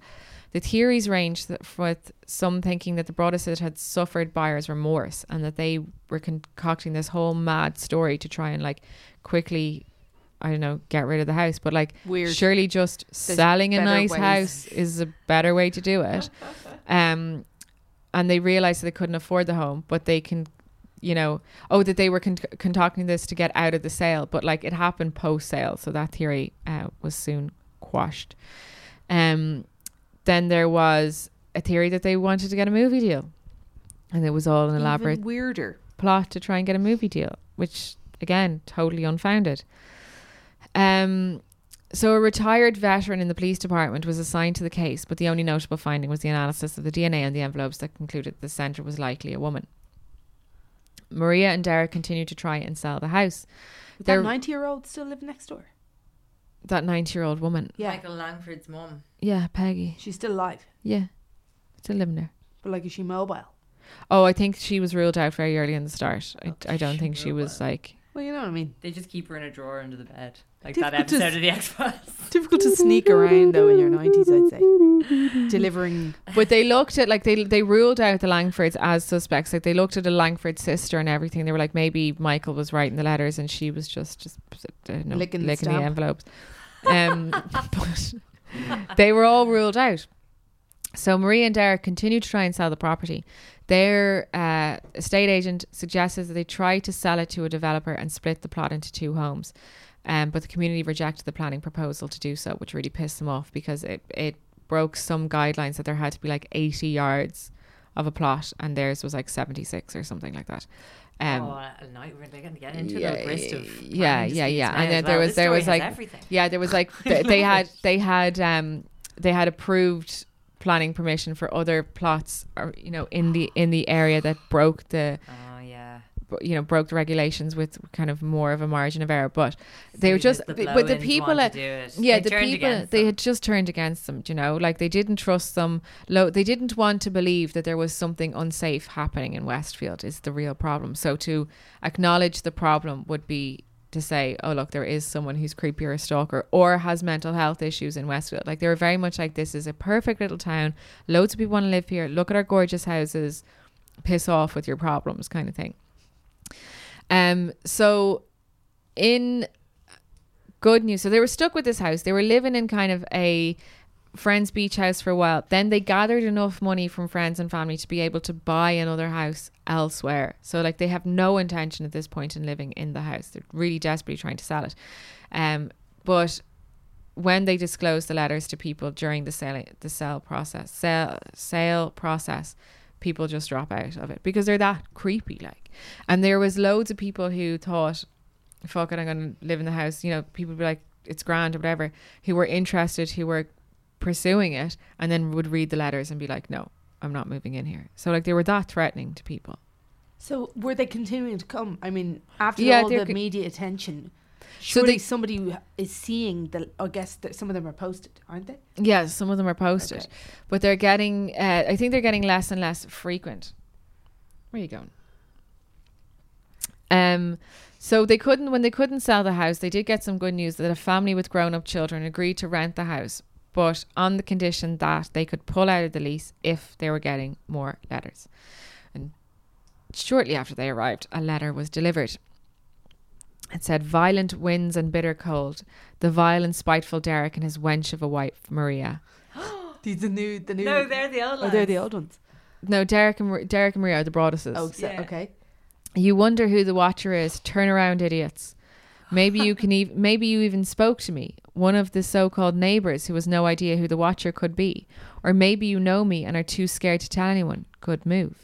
The theories ranged, with some thinking that the Broaddus's had suffered buyer's remorse and that they were concocting this whole mad story to try and like quickly... I don't know, get rid of the house, but like, weird. Surely just selling a nice house is a better way to do it. And they realized that they couldn't afford the home, but they can, that they were concocting this to get out of the sale, but like, it happened post sale. So that theory was soon quashed. Then there was a theory that they wanted to get a movie deal, and it was all an elaborate weirder plot to try and get a movie deal, which again, totally unfounded. So a retired veteran in the police department was assigned to the case, but the only notable finding was the analysis of the DNA on the envelopes that concluded the sender was likely a woman. Maria and Derek continued to try and sell the house. That 90-year-old still lived next door? That 90-year-old woman. Yeah. Michael Langford's mum. Yeah, Peggy. She's still alive? Yeah, still living there. But like, is she mobile? Oh, I think she was ruled out very early in the start. I don't think she was like... Well, you know what I mean. They just keep her in a drawer under the bed. Like difficult that episode of The X-Files. Difficult to sneak around, though, in your 90s, I'd say. Delivering. But they looked at, like, they ruled out the Langfords as suspects. Like, they looked at the Langford sister and everything. They were like, maybe Michael was writing the letters and she was just licking the envelopes. But they were all ruled out. So Maria and Derek continue to try and sell the property. Their estate agent suggests that they try to sell it to a developer and split the plot into two homes. But the community rejected the planning proposal to do so, which really pissed them off because it broke some guidelines that there had to be like 80 yards of a plot and theirs was like 76 or something like that. They're going to get into the list of... Yeah. And then there was like... Everything. Yeah, there was like... They had approved... planning permission for other plots, or you know, in the area that broke the broke the regulations with kind of more of a margin of error. But they were just but the people they had just turned against them. You know, like they didn't trust them. They didn't want to believe that there was something unsafe happening in Westfield is the real problem. So to acknowledge the problem would be to say, oh look, there is someone who's creepy or a stalker or has mental health issues in Westfield. Like they were very much like, this is a perfect little town, loads of people want to live here, look at our gorgeous houses, piss off with your problems kind of thing. So in good news, so they were stuck with this house. They were living in kind of a friend's beach house for a while. Then they gathered enough money from friends and family to be able to buy another house elsewhere. So like they have no intention at this point in living in the house. They're really desperately trying to sell it. But when they disclosed the letters to people during the sale process, people just drop out of it because they're that creepy like. And there was loads of people who thought, fuck it, I'm going to live in the house. You know, people would be like, it's grand or whatever, who were interested, who were pursuing it, and then would read the letters and be like, no, I'm not moving in here. So like they were that threatening to people. So were they continuing to come? I mean, after all the media attention, surely somebody is seeing the... I guess that some of them are posted, aren't they? Yeah, some of them are posted. Okay. But they're getting I think they're getting less and less frequent. Where are you going? So when they couldn't sell the house, they did get some good news that a family with grown-up children agreed to rent the house, but on the condition that they could pull out of the lease if they were getting more letters. And shortly after they arrived, a letter was delivered. It said, violent winds and bitter cold, the vile and spiteful Derek and his wench of a wife, Maria. the new. No, they're the old ones. Oh, they're the old ones. No, Derek and Maria are the Broadduses. Oh, so, yeah. Okay. You wonder who the Watcher is, turn around idiots. Maybe you can maybe you even spoke to me, one of the so-called neighbors who has no idea who the Watcher could be. Or maybe you know me and are too scared to tell anyone. Good move.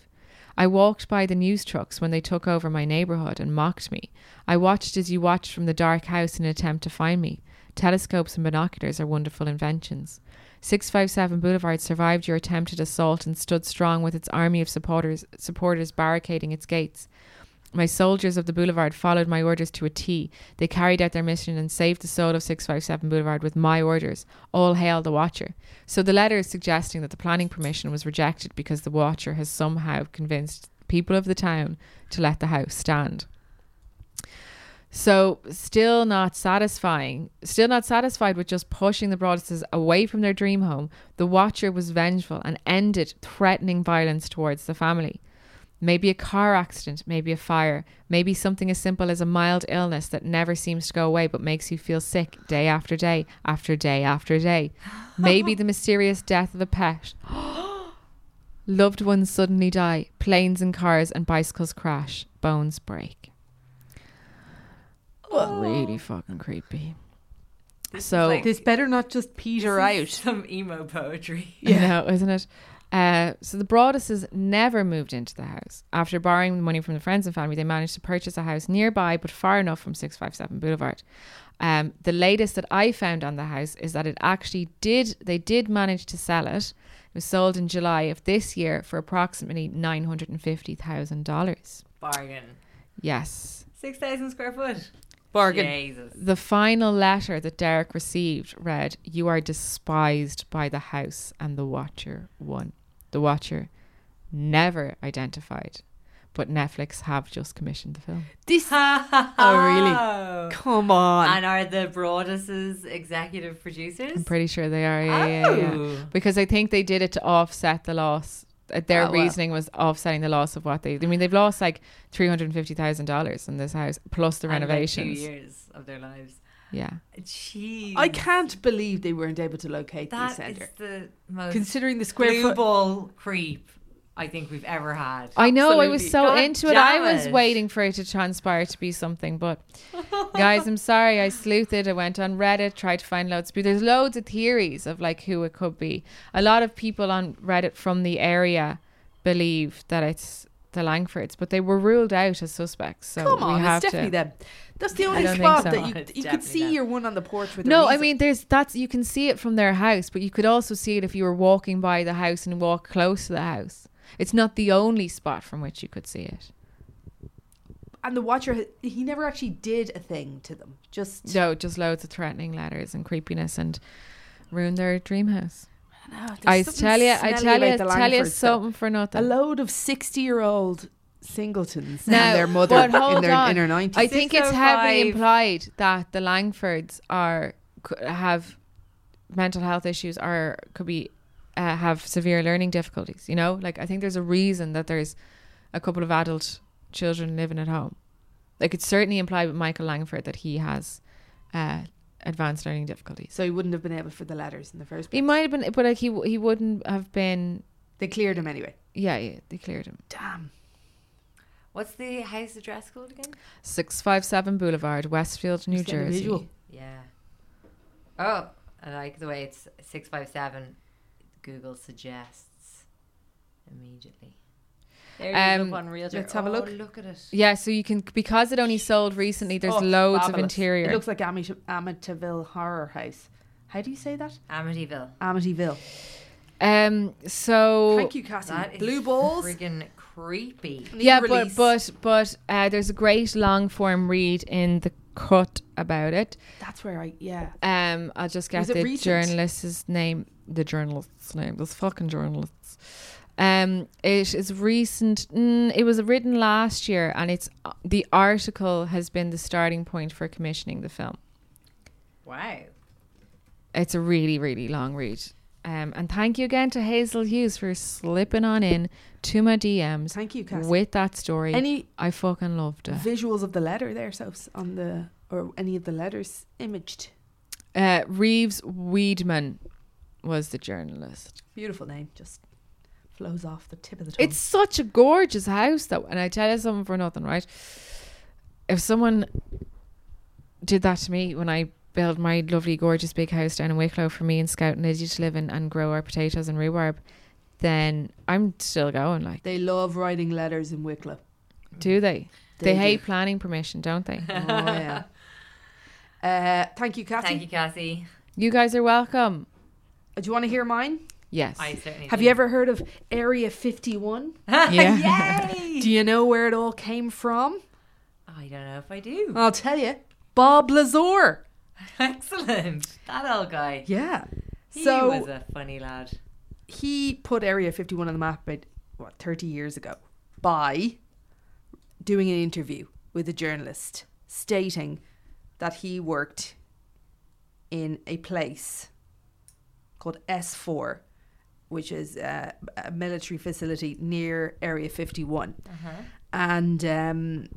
I walked by the news trucks when they took over my neighborhood and mocked me. I watched as you watched from the dark house in an attempt to find me. Telescopes and binoculars are wonderful inventions. 657 Boulevard survived your attempted assault and stood strong with its army of supporters barricading its gates. My soldiers of the boulevard followed my orders to a T. They carried out their mission and saved the soul of 657 Boulevard with my orders. All hail the Watcher. So the letter is suggesting that the planning permission was rejected because the Watcher has somehow convinced people of the town to let the house stand. So still not satisfied with just pushing the Broadduses away from their dream home, the Watcher was vengeful and ended threatening violence towards the family. Maybe a car accident, maybe a fire, maybe something as simple as a mild illness that never seems to go away but makes you feel sick day after day after day after day. Maybe the mysterious death of a pet. Loved ones suddenly die. Planes and cars and bicycles crash. Bones break. Oh. Really fucking creepy. So like, this better not just peter out. Some emo poetry. Yeah, no, isn't it? So the Broadduses never moved into the house. After borrowing the money from the friends and family, they managed to purchase a house nearby but far enough from 657 Boulevard. The latest that I found on the house is that they did manage to sell it. It was sold in July of this year for approximately $950,000. Bargain. Yes. 6,000 square foot. Bargain. Jesus. The final letter that Derek received read, "You are despised by the house and the Watcher won. The Watcher never identified. But Netflix have just commissioned the film. This Oh, really? Come on. And are the Broadduses executive producers? I'm pretty sure they are. Yeah. Because I think they did it to offset the loss. Their reasoning was offsetting the loss of what they... I mean, they've lost like $350,000 in this house, plus the renovations. And like 2 years of their lives. Yeah. Jeez. I can't believe they weren't able to locate the centre. That is the most... Considering the square... Blue ball creep I think we've ever had. I know. Absolutely. I was so into it. I was waiting for it to transpire to be something, but guys, I'm sorry. I sleuthed. I went on Reddit, tried to find loads. There's loads of theories of like who it could be. A lot of people on Reddit from the area believe that it's the Langfords, but they were ruled out as suspects. So come on, it's definitely them. That's the only spot that you could see your one on the porch with. No, I mean, you can see it from their house, but you could also see it if you were walking by the house and walk close to the house. It's not the only spot from which you could see it. And the Watcher, he never actually did a thing to them. Just loads of threatening letters and creepiness and ruined their dream house. I tell you something for nothing. A load of 60-year-old singletons now, and their mother in her 90s. I think it's heavily implied that the Langfords have mental health issues or could be have severe learning difficulties, you know? Like, I think there's a reason that there's a couple of adult children living at home. Like, it's certainly implied with Michael Langford that he has advanced learning difficulties. So he wouldn't have been able for the letters in the first place. He might have been, but like he wouldn't have been... They cleared him anyway. Yeah, they cleared him. Damn. What's the house address called again? 657 Boulevard, Westfield, New Jersey. Yeah. Oh, I like the way it's 657... Google suggests immediately. There you look on Realtor. Let's have a look. Look at it. Yeah, so you can, because it only sold recently, there's loads fabulous. Of interior. It looks like Amityville Horror House. How do you say that? Amityville. So thank you, Cassie. That blue is balls. Friggin' creepy. Yeah, but there's a great long form read in The Cut about it. That's where I'll just get the journalist's name. The journalist's name. Those fucking journalists. It is recent. It was written last year, and it's the article has been the starting point for commissioning the film. Wow, it's a really, really long read. And thank you again to Hazel Hughes for slipping on in to my DMs. Thank you, Cassie. With that story, I fucking loved it. Visuals of the letter there, so on the or any of the letters imaged. Reeves Weidman was the journalist. Beautiful name, just flows off the tip of the tongue. It's such a gorgeous house though, and I tell you something for nothing, right? If someone did that to me when I built my lovely gorgeous big house down in Wicklow for me and Scout and Lydia to live in and grow our potatoes and rhubarb, then I'm still going. Like, they love writing letters in Wicklow. Do they? They hate planning permission, don't they? Oh yeah. Thank you, Cassie. Thank you, Cassie. You guys are welcome. Do you want to hear mine? Yes. I certainly Have do. You ever heard of Area 51? Yeah. Yay! Do you know where it all came from? I don't know if I do. I'll tell you. Bob Lazar. Excellent. That old guy. Yeah. He was a funny lad. He put Area 51 on the map about, 30 years ago by doing an interview with a journalist stating that he worked in a place called S4, which is a military facility near Area 51. Uh-huh. And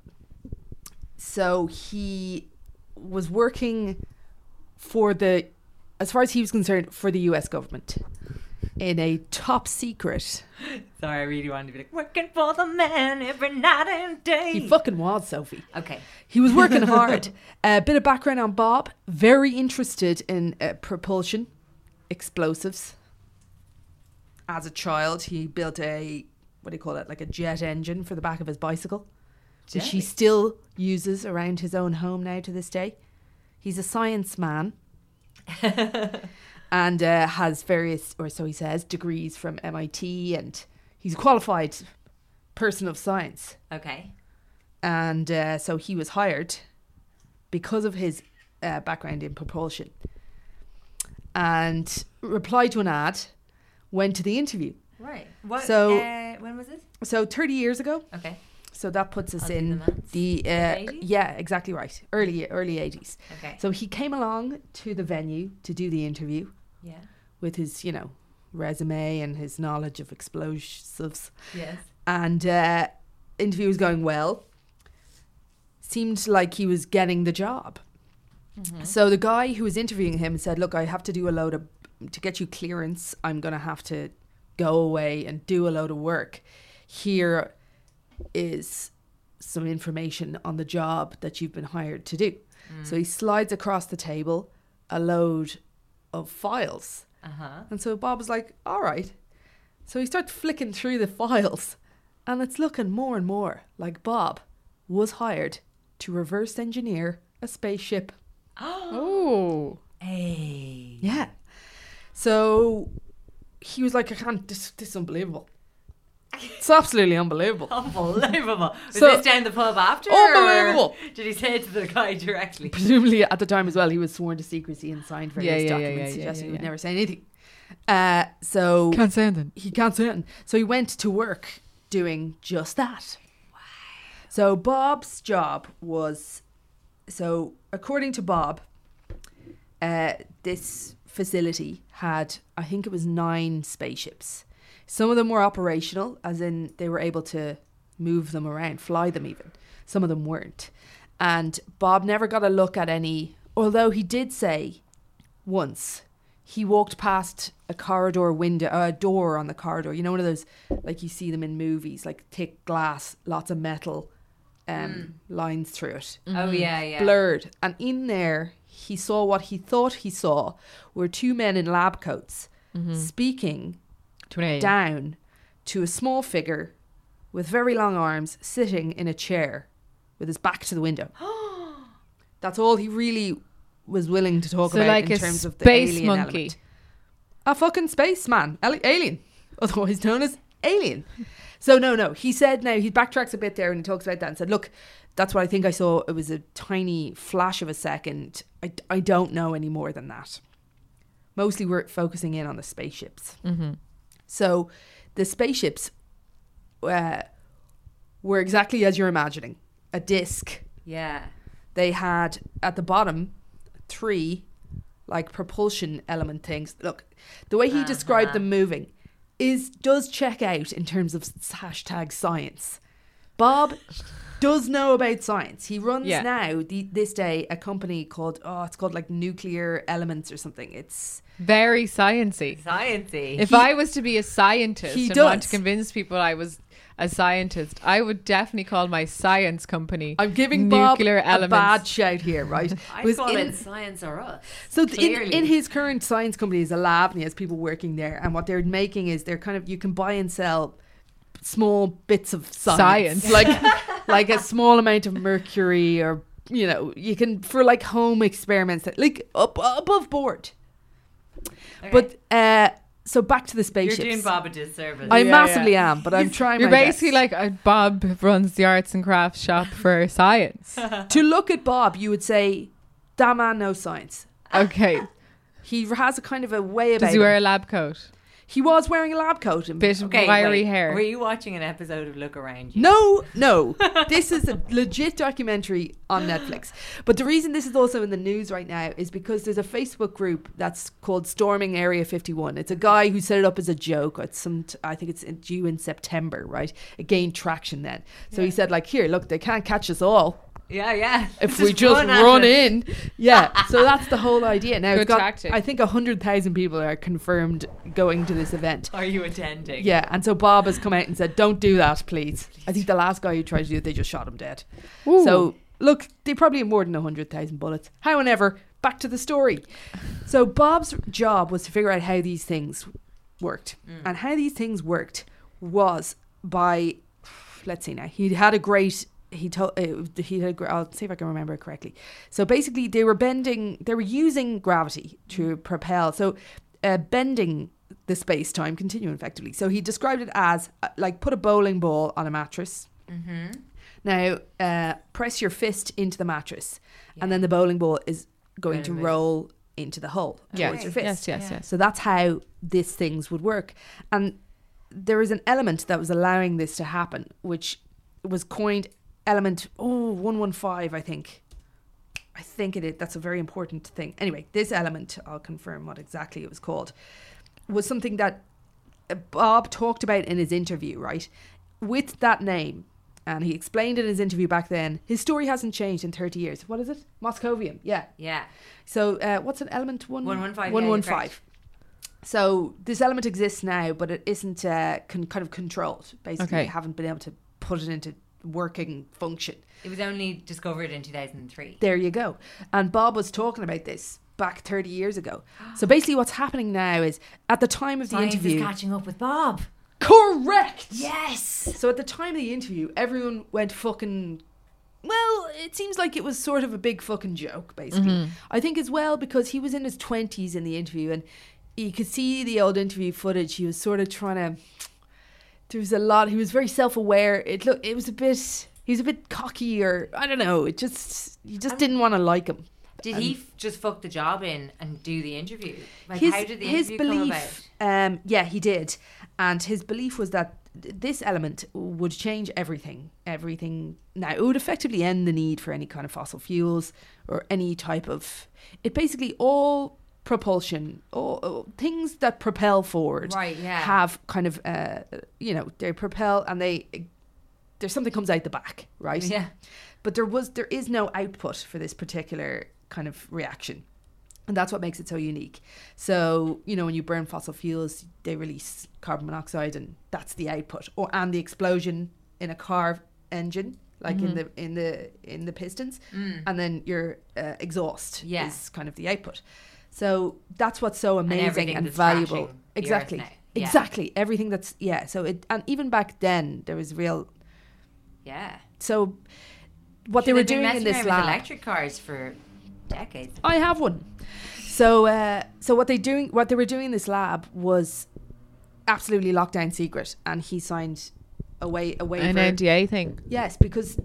so he was working as far as he was concerned, for the US government in a top secret. Sorry, I really wanted to be like, working for the man every night and day. He fucking was, Sophie. Okay. He was working hard. A bit of background on Bob, very interested in propulsion. Explosives. As a child, he built a jet engine for the back of his bicycle, which he still uses around his own home now to this day. He's a science man and has various, or so he says, degrees from MIT, and he's a qualified person of science. Okay. And so he was hired because of his background in propulsion. And replied to an ad, went to the interview. Right. What, so when was this? So 30 years ago. Okay. So that puts us in the 80s? Yeah, exactly right. Early 80s. Okay. So he came along to the venue to do the interview. Yeah. With his, resume and his knowledge of explosives. Yes. And interview was going well. Seemed like he was getting the job. Mm-hmm. So the guy who was interviewing him said, "Look, I have to do a load of to get you clearance. I'm going to have to go away and do a load of work. Here is some information on the job that you've been hired to do." So he slides across the table a load of files. And so Bob was like, all right. So he starts flicking through the files, and it's looking more and more like Bob was hired to reverse engineer a spaceship. Oh. Hey. Yeah. So he was like, I can't, this is unbelievable. It's absolutely unbelievable. Unbelievable. Was so, this down the pub after? Unbelievable. Did he say it to the guy directly? Presumably at the time as well, he was sworn to secrecy and signed various documents suggesting he would never say anything. So can't say anything. He can't say anything. So he went to work doing just that. Wow. So Bob's job was, so according to Bob, this facility had, I think it was 9 spaceships. Some of them were operational, as in they were able to move them around, fly them even. Some of them weren't. And Bob never got a look at any, although he did say once he walked past a corridor window, a door on the corridor. You know, one of those, like you see them in movies, like thick glass, lots of metal lines through it. Oh, yeah, yeah. Blurred. And in there, he saw what he thought he saw were 2 men in lab coats speaking down to a small figure with very long arms sitting in a chair with his back to the window. That's all he really was willing to talk about in terms of the alien monkey. Element. A fucking spaceman. Alien. Otherwise known as alien. So no. He said now, he backtracks a bit there and he talks about that and said, look, that's what I think I saw. It was a tiny flash of a second. I don't know any more than that. Mostly we're focusing in on the spaceships. Mm-hmm. So the spaceships were exactly as you're imagining. A disc. Yeah. They had at the bottom 3 like propulsion element things. Look, the way he described them moving does check out in terms of hashtag science. Bob does know about science. He runs now, this day, a company called, it's called like Nuclear Elements or something. It's very sciencey. If I was to be a scientist and want to convince people I was a scientist, I would definitely call my science company. I'm giving Nuclear Bob Elements. A bad shout here, right? I call it Science or Us. So in his current science company is a lab, and he has people working there. And what they're making is they're kind of, you can buy and sell small bits of science. like a small amount of mercury, or you can for like home experiments, like above board. Okay. But so back to the spaceships. You're doing Bob a disservice. I massively am, but I'm trying. You're basically best. Bob runs the arts and crafts shop for science. To look at Bob, you would say, "That man knows science." Okay, he has a kind of a way about. Does he wear a lab coat? He was wearing a lab coat and bit of wiry hair. Were you watching an episode of Look Around You? No. This is a legit documentary on Netflix. But the reason this is also in the news right now is because there's a Facebook group that's called Storming Area 51. It's a guy who set it up as a joke. I think it's due in September, right? It gained traction then. So he said, here, look, they can't catch us all. Yeah. If we just run in. Yeah. So that's the whole idea. Now, it's got, I think 100,000 people are confirmed going to this event. Are you attending? Yeah. And so Bob has come out and said, don't do that, please. I think the last guy who tried to do it, they just shot him dead. Ooh. So look, they probably have more than 100,000 bullets. However, back to the story. So Bob's job was to figure out how these things worked. And how these things worked was by, let's see now, I'll see if I can remember it correctly. So basically they were using gravity to propel. So bending the space-time continuum effectively. So he described it as put a bowling ball on a mattress. Mm-hmm. Now press your fist into the mattress and then the bowling ball is going to roll into the hole towards your fist. Yes. So that's how these things would work. And there is an element that was allowing this to happen, which was coined Element 115, I think. I think it is. That's a very important thing. Anyway, this element, I'll confirm what exactly it was called, was something that Bob talked about in his interview, right? With that name. And he explained in his interview back then, his story hasn't changed in 30 years. What is it? Moscovium. Yeah. Yeah. So what's an element? 115. 115. So this element exists now, but it isn't kind of controlled. Basically, okay. They haven't been able to put it into working function. It was only discovered in 2003. There you go. And Bob was talking about this back 30 years ago. So basically what's happening now is at the time of the interview... Science is catching up with Bob. Correct! Yes! So at the time of the interview, everyone went fucking... Well, it seems like it was sort of a big fucking joke, basically. Mm-hmm. I think as well, because he was in his 20s in the interview, and you could see the old interview footage. He was sort of trying to... There was a lot... He was very self-aware. It was a bit... He was a bit cocky, or... I don't know. It just... You just didn't want to like him. Did he just fuck the job in and do the interview? Like, how did the interview come about? Yeah, he did. And his belief was that this element would change everything. Everything. Now, it would effectively end the need for any kind of fossil fuels or any type of... It basically all propulsion, all things that propel forward, right, yeah, have kind of, they propel and they... There's something comes out the back, right? Yeah. But there is no output for this particular kind of reaction. And that's what makes it so unique. So, when you burn fossil fuels, they release carbon monoxide, and that's the output. And the explosion in a car engine, like mm-hmm. in the pistons, and then your exhaust is kind of the output. So that's what's so amazing and valuable. Exactly, yeah. Exactly. Everything that's So and even back then there was real. Yeah. So what they were doing in this lab, electric cars for decades. I have one. So what they were doing in this lab was absolutely lockdown secret, and he signed a waiver, an NDA thing. Yes, because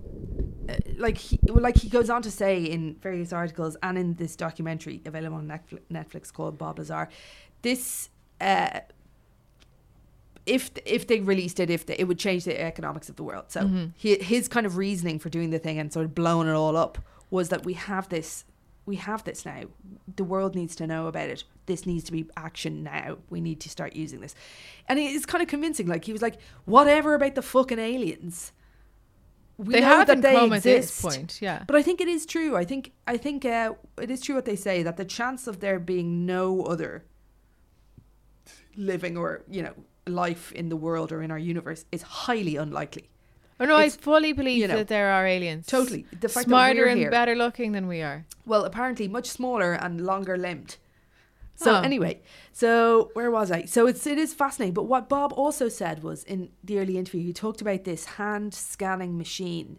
he goes on to say in various articles and in this documentary available on Netflix called Bob Lazar, this if they released it, it would change the economics of the world. So mm-hmm. his kind of reasoning for doing the thing and sort of blowing it all up was that we have this now. The world needs to know about it. This needs to be action now. We need to start using this. And it's kind of convincing. Like, he was like, whatever about the fucking aliens. They haven't come at this point, yeah. But I think it is true. I think it is true what they say, that the chance of there being no other living or, life in the world or in our universe is highly unlikely. Oh no, I fully believe that there are aliens. Totally. The fact smarter that and better looking than we are. Well, apparently much smaller and longer limbed. So anyway, where was I? So it is fascinating. But what Bob also said was, in the early interview, he talked about this hand scanning machine,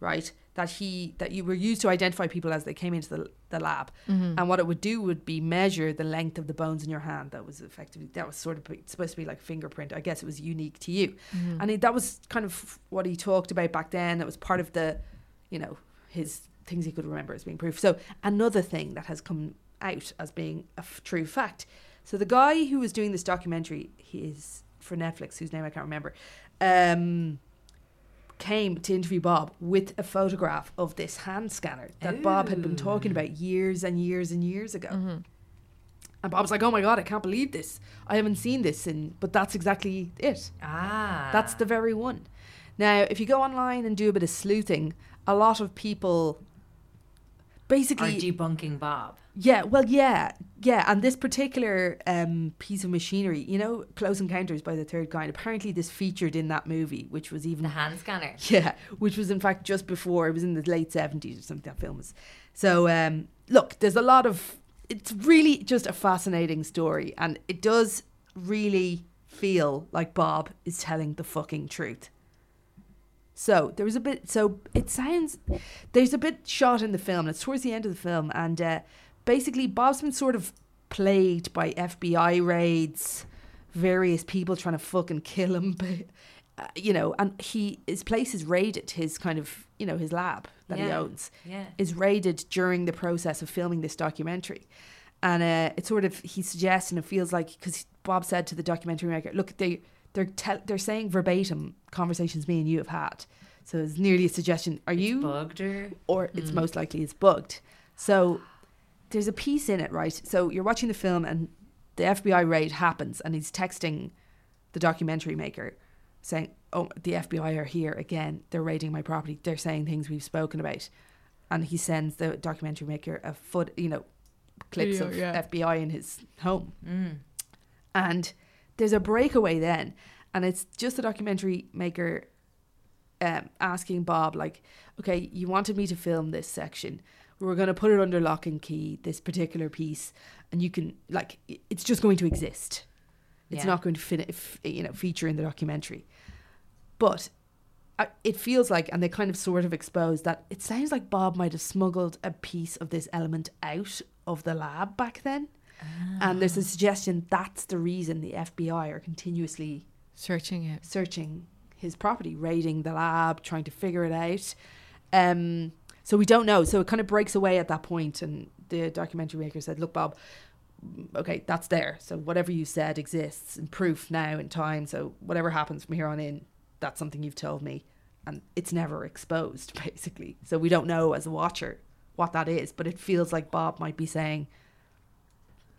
right? That you were used to identify people as they came into the lab. Mm-hmm. And what it would do would be measure the length of the bones in your hand. That was sort of supposed to be like fingerprint. I guess it was unique to you. Mm-hmm. And that was kind of what he talked about back then. That was part of the, his things he could remember as being proof. So another thing that has come out as being a true fact. So the guy who was doing this documentary, for Netflix, whose name I can't remember, came to interview Bob with a photograph of this hand scanner that Bob had been talking about years and years and years ago. Mm-hmm. And Bob's like, oh my God, I can't believe this. I haven't seen this, but that's exactly it. That's the very one. Now, if you go online and do a bit of sleuthing, a lot of people basically... Are debunking Bob. Yeah, well, yeah. And this particular piece of machinery, Close Encounters by the Third Kind, apparently this featured in that movie, which was even... The hand scanner. Yeah, which was in fact just before, it was in the late 70s or something, that film was. So, look, there's a lot of... It's really just a fascinating story, and it does really feel like Bob is telling the fucking truth. So there was a bit... So it sounds... There's a bit shot in the film, and it's towards the end of the film, and... Basically, Bob's been sort of plagued by FBI raids, various people trying to fucking kill him, and his place is raided, his kind of, his lab that he owns is raided during the process of filming this documentary. And it's sort of, he suggests, and it feels like, because Bob said to the documentary maker, look, they're saying verbatim conversations me and you have had. So it's nearly a suggestion. Are you bugged or it's most likely it's bugged. So there's a piece in it, right? So you're watching the film and the FBI raid happens and he's texting the documentary maker saying, oh, the FBI are here again. They're raiding my property. They're saying things we've spoken about. And he sends the documentary maker a clips of FBI in his home. Mm. And there's a breakaway then. And it's just the documentary maker asking Bob, like, okay, you wanted me to film this section. We're going to put it under lock and key, this particular piece. And you can, like, it's just going to exist. It's not going to feature in the documentary. But it feels like, and they kind of sort of expose that, it sounds like Bob might have smuggled a piece of this element out of the lab back then. Oh. And there's a suggestion that's the reason the FBI are continuously searching his property, raiding the lab, trying to figure it out. So we don't know. So it kind of breaks away at that point. And the documentary maker said, look, Bob, okay, that's there. So whatever you said exists in proof now in time. So whatever happens from here on in, that's something you've told me. And it's never exposed, basically. So we don't know as a watcher what that is. But it feels like Bob might be saying,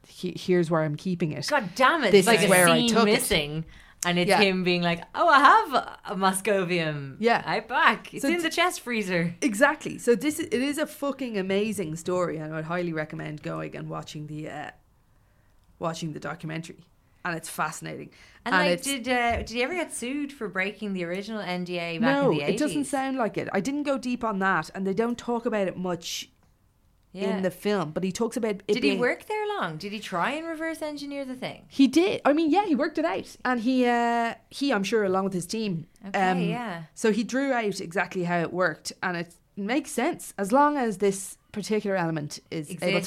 here's where I'm keeping it. God damn it. This is where I took missing. And it's him being like, oh, I have a Moscovium. Yeah. I'm back. It's in the chest freezer. Exactly. So it is a fucking amazing story. And I would highly recommend going and watching the documentary. And it's fascinating. And like, did you ever get sued for breaking the original NDA back in the 80s? No, it doesn't sound like it. I didn't go deep on that. And they don't talk about it much in the film. But he talks about it. Did he work there long? Did he try and reverse engineer the thing? He did. I mean, yeah, he worked it out. And he I'm sure, along with his team. Okay, So he drew out exactly how it worked. And it makes sense. As long as this particular element is able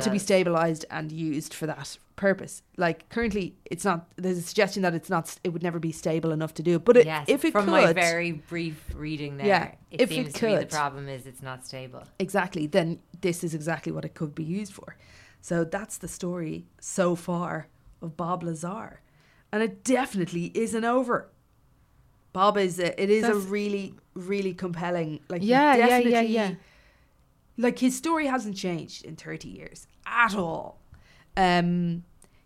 to be stabilized and used for that purpose. Like currently, it's not. There's a suggestion that it's not. It would never be stable enough to do it. But if it could, my very brief reading there, it seems to be the problem is it's not stable. Exactly. Then this is exactly what it could be used for. So that's the story so far of Bob Lazar, and it definitely isn't over. Bob is a really, really compelling. Like yeah. Like his story hasn't changed in 30 years at all.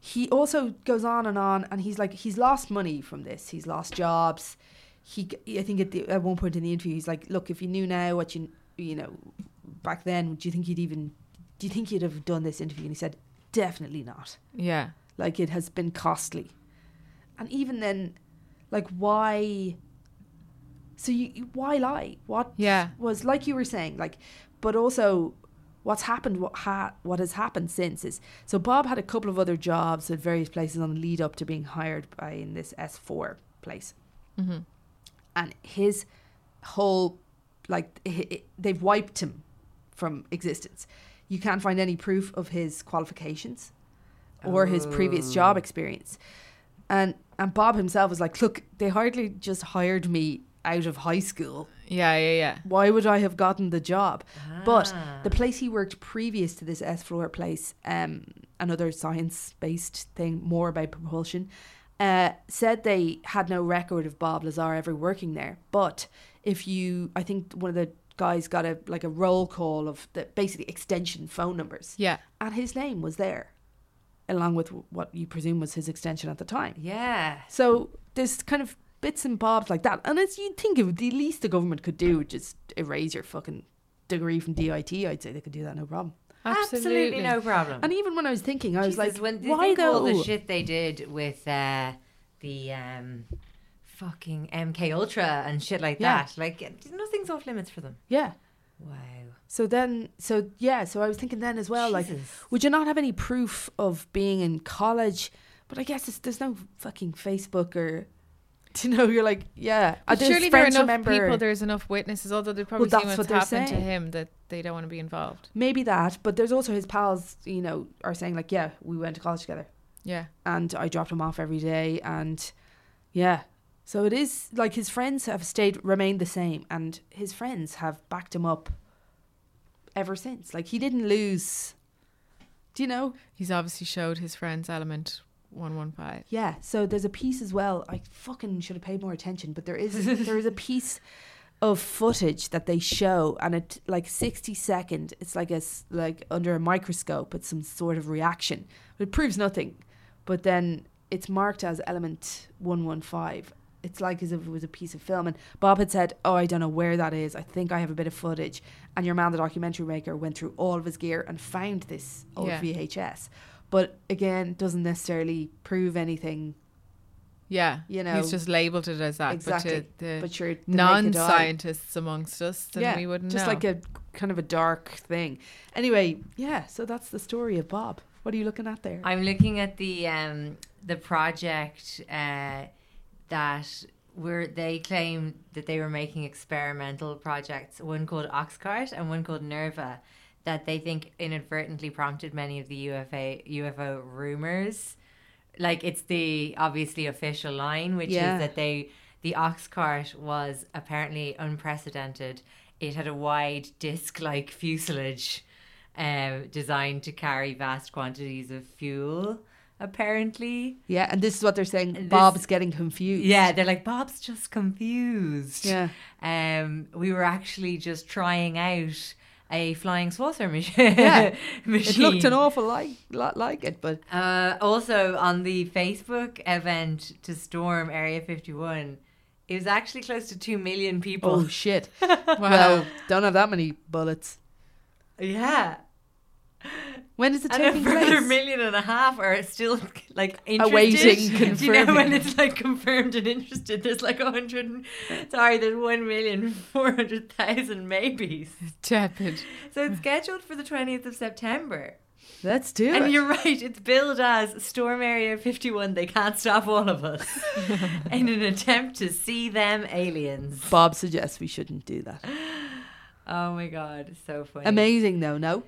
He also goes on and he's like, he's lost money from this. He's lost jobs. I think at one point in the interview, he's like, look, if you knew now what you know, back then, do you think you'd have done this interview? And he said, definitely not. Yeah. Like it has been costly. And even then, like why? So why lie? What was, like you were saying, like, but also what has happened since is, so Bob had a couple of other jobs at various places on the lead up to being hired in this S4 place. Mm-hmm. And his whole, like, they've wiped him from existence. You can't find any proof of his qualifications or his previous job experience. And Bob himself was like, look, they hardly just hired me out of high school. Yeah. Why would I have gotten the job? Ah. But the place he worked previous to this S-Floor place, another science-based thing, more about propulsion, said they had no record of Bob Lazar ever working there. But I think one of the guys got a roll call of the basically extension phone numbers. Yeah. And his name was there, along with what you presume was his extension at the time. Yeah. So there's kind of bits and bobs like that. And as you'd think of, the least the government could do would just erase your fucking degree from DIT. I'd say they could do that, no problem. Absolutely no problem. And even when I was thinking, I was like, why though? All the shit they did with the fucking MK Ultra and shit like that. Like, nothing's off limits for them. Yeah. Wow. So I was thinking then as well, Jesus. Like, would you not have any proof of being in college? But I guess there's no fucking Facebook or... To know you're like, yeah. Surely there are enough people, there's enough witnesses, although they've probably seen what's happened to him that they don't want to be involved. Maybe that, but there's also his pals, you know, are saying like, yeah, we went to college together. Yeah. And I dropped him off every day and yeah. So it is like his friends have remained the same and his friends have backed him up ever since. Like he didn't lose Do you know? He's obviously showed his friends Element 115. Yeah, so there's a piece as well. I fucking should have paid more attention, but there is a piece of footage that they show, and it like 60 second. It's like under a microscope. It's some sort of reaction. It proves nothing, but then it's marked as Element 115. It's like as if it was a piece of film. And Bob had said, oh, I don't know where that is. I think I have a bit of footage. And your man, the documentary maker, went through all of his gear and found this old VHS. But again, doesn't necessarily prove anything. Yeah. You know, he's just labelled it as that. Exactly. But to the non-scientists amongst us, then we wouldn't know. Just like a kind of a dark thing. Anyway, yeah, so that's the story of Bob. What are you looking at there? I'm looking at the project... that they claim that they were making experimental projects, one called Oxcart and one called Nerva, that they think inadvertently prompted many of the UFO rumors. Like, it's the obviously official line, which is that the Oxcart was apparently unprecedented. It had a wide disc-like fuselage designed to carry vast quantities of fuel. Apparently. Yeah, and this is what they're saying. Bob's getting confused. Yeah, they're like, Bob's just confused. Yeah. We were actually just trying out a flying saucer machine. Yeah. It looked an awful lot like it, but... also, on the Facebook event to storm Area 51, it was actually close to 2 million people. Oh, shit. Wow. Well, don't have that many bullets. Yeah. When is it taking place? And 1.5 million are still like interested. Awaiting confirming. Do you know when it's like confirmed and interested? There's like 1,400,000 maybes. Tepid. So it's scheduled for the 20th of September. Let's do it. And you're right, it's billed as Storm Area 51, They Can't Stop All of Us, in an attempt to see them aliens. Bob suggests we shouldn't do that. Oh my God, so funny. Amazing though, no?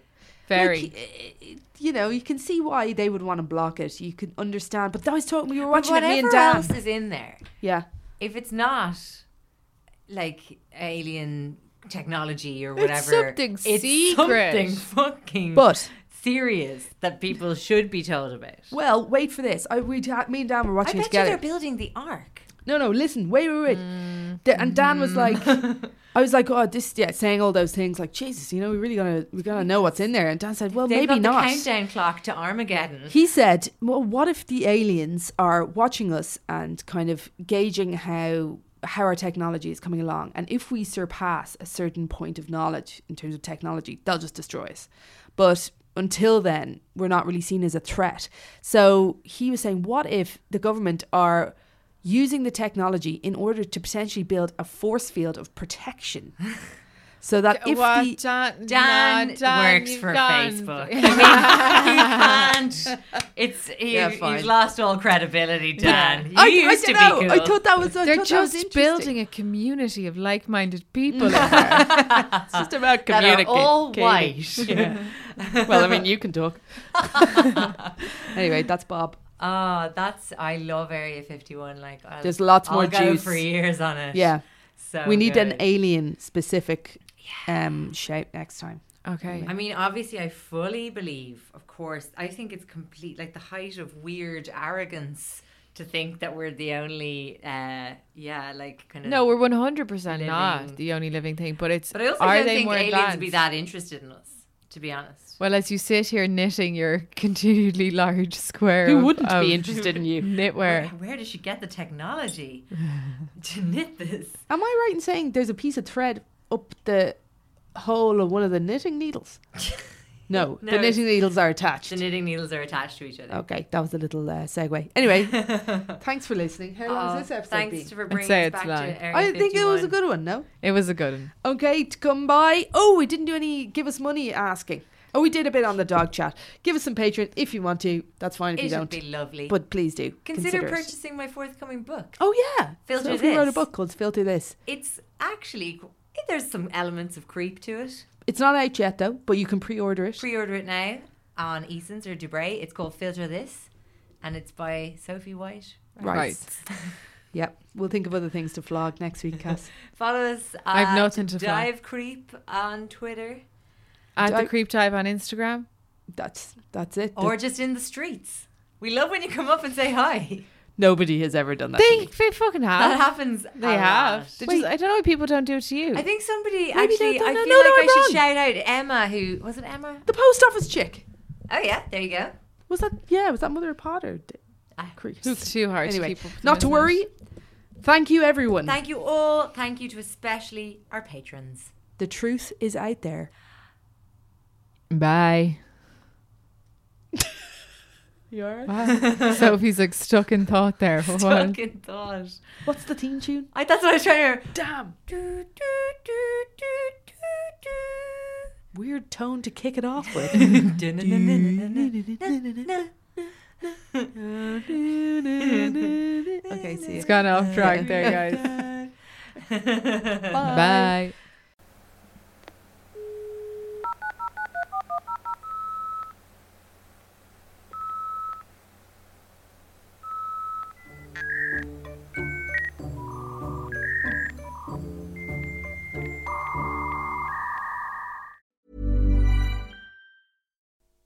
Very. Like, you know, you can see why they would want to block it. You can understand. But I was talking, we were watching it, me and Dan. Whatever else is in there. Yeah. If it's not like alien technology or whatever. It's something secret. It's something fucking serious that people should be told about. Well, wait for this. Me and Dan were watching it together. I bet you they're building the Ark. No, listen, wait. And Dan was like, I was like, oh, this, saying all those things, like, Jesus, you know, we're gonna know what's in there. And Dan said, well, they've maybe not. They've got the countdown clock to Armageddon. He said, well, what if the aliens are watching us and kind of gauging how our technology is coming along? And if we surpass a certain point of knowledge in terms of technology, they'll just destroy us. But until then, we're not really seen as a threat. So he was saying, what if the government are using the technology in order to potentially build a force field of protection, so that if Dan works for Facebook, I mean, he's lost all credibility. Dan, he used to be cool. I thought that was. They're just building a community of like-minded people. It's just about communicating. That are all white. Yeah. Well, I mean, you can talk. Anyway, that's Bob. Oh, I love Area 51. Like, there's lots more juice. I'll go for years on it. Yeah, so we need an alien specific shape next time. Okay. I mean, obviously, I fully believe. Of course, I think it's complete like the height of weird arrogance to think that we're the only, No, we're 100% not the only living thing. But it's. But I also don't think aliens would be that interested in us, to be honest. Well, as you sit here knitting your continually large square, who wouldn't be interested in you? Knitwear. Where does she get the technology to knit this? Am I right in saying there's a piece of thread up the hole of one of the knitting needles? No, the knitting needles are attached. The knitting needles are attached to each other. Okay, that was a little segue. Anyway, thanks for listening. How long is this episode? Thanks for bringing us back to Area 51. I think it was a good one, no? It was a good one. Okay, to come by. Oh, we didn't do any give us money asking. Oh, we did a bit on the dog chat. Give us some Patreon if you want to. That's fine if you don't. It would be lovely. But please do. Consider purchasing my forthcoming book. Oh, yeah. Filter This. Sophie wrote a book called Filter This. It's actually, there's some elements of creep to it. It's not out yet, though, but you can pre-order it. Pre-order it now on Easons or Dubray. It's called Filter This, and it's by Soph White Writes. Right. Yep. We'll think of other things to vlog next week, Cass. Follow us at I have nothing to Dive Creep on Twitter. At The Creep Dive on Instagram. That's it. Or just in the streets. We love when you come up and say hi. Nobody has ever done that. They fucking have. That happens. They have. Wait, I don't know why people don't do it to you. I think somebody actually. I feel like I should shout out Emma, who was it? Emma, the post office chick. Oh yeah, there you go. Was that? Yeah, was that Mother Potter? It's too hard. Anyway, to keep not to worry. Thank you, everyone. Thank you all. Thank you to especially our patrons. The truth is out there. Bye. You are? Wow. Sophie's like stuck in thought there. Stuck in thought. What's the theme tune? That's what I was trying to. Damn. Do, do, do, do, do, do. Weird tone to kick it off with. Okay, see you. It's gone off track there, guys. Bye. Bye.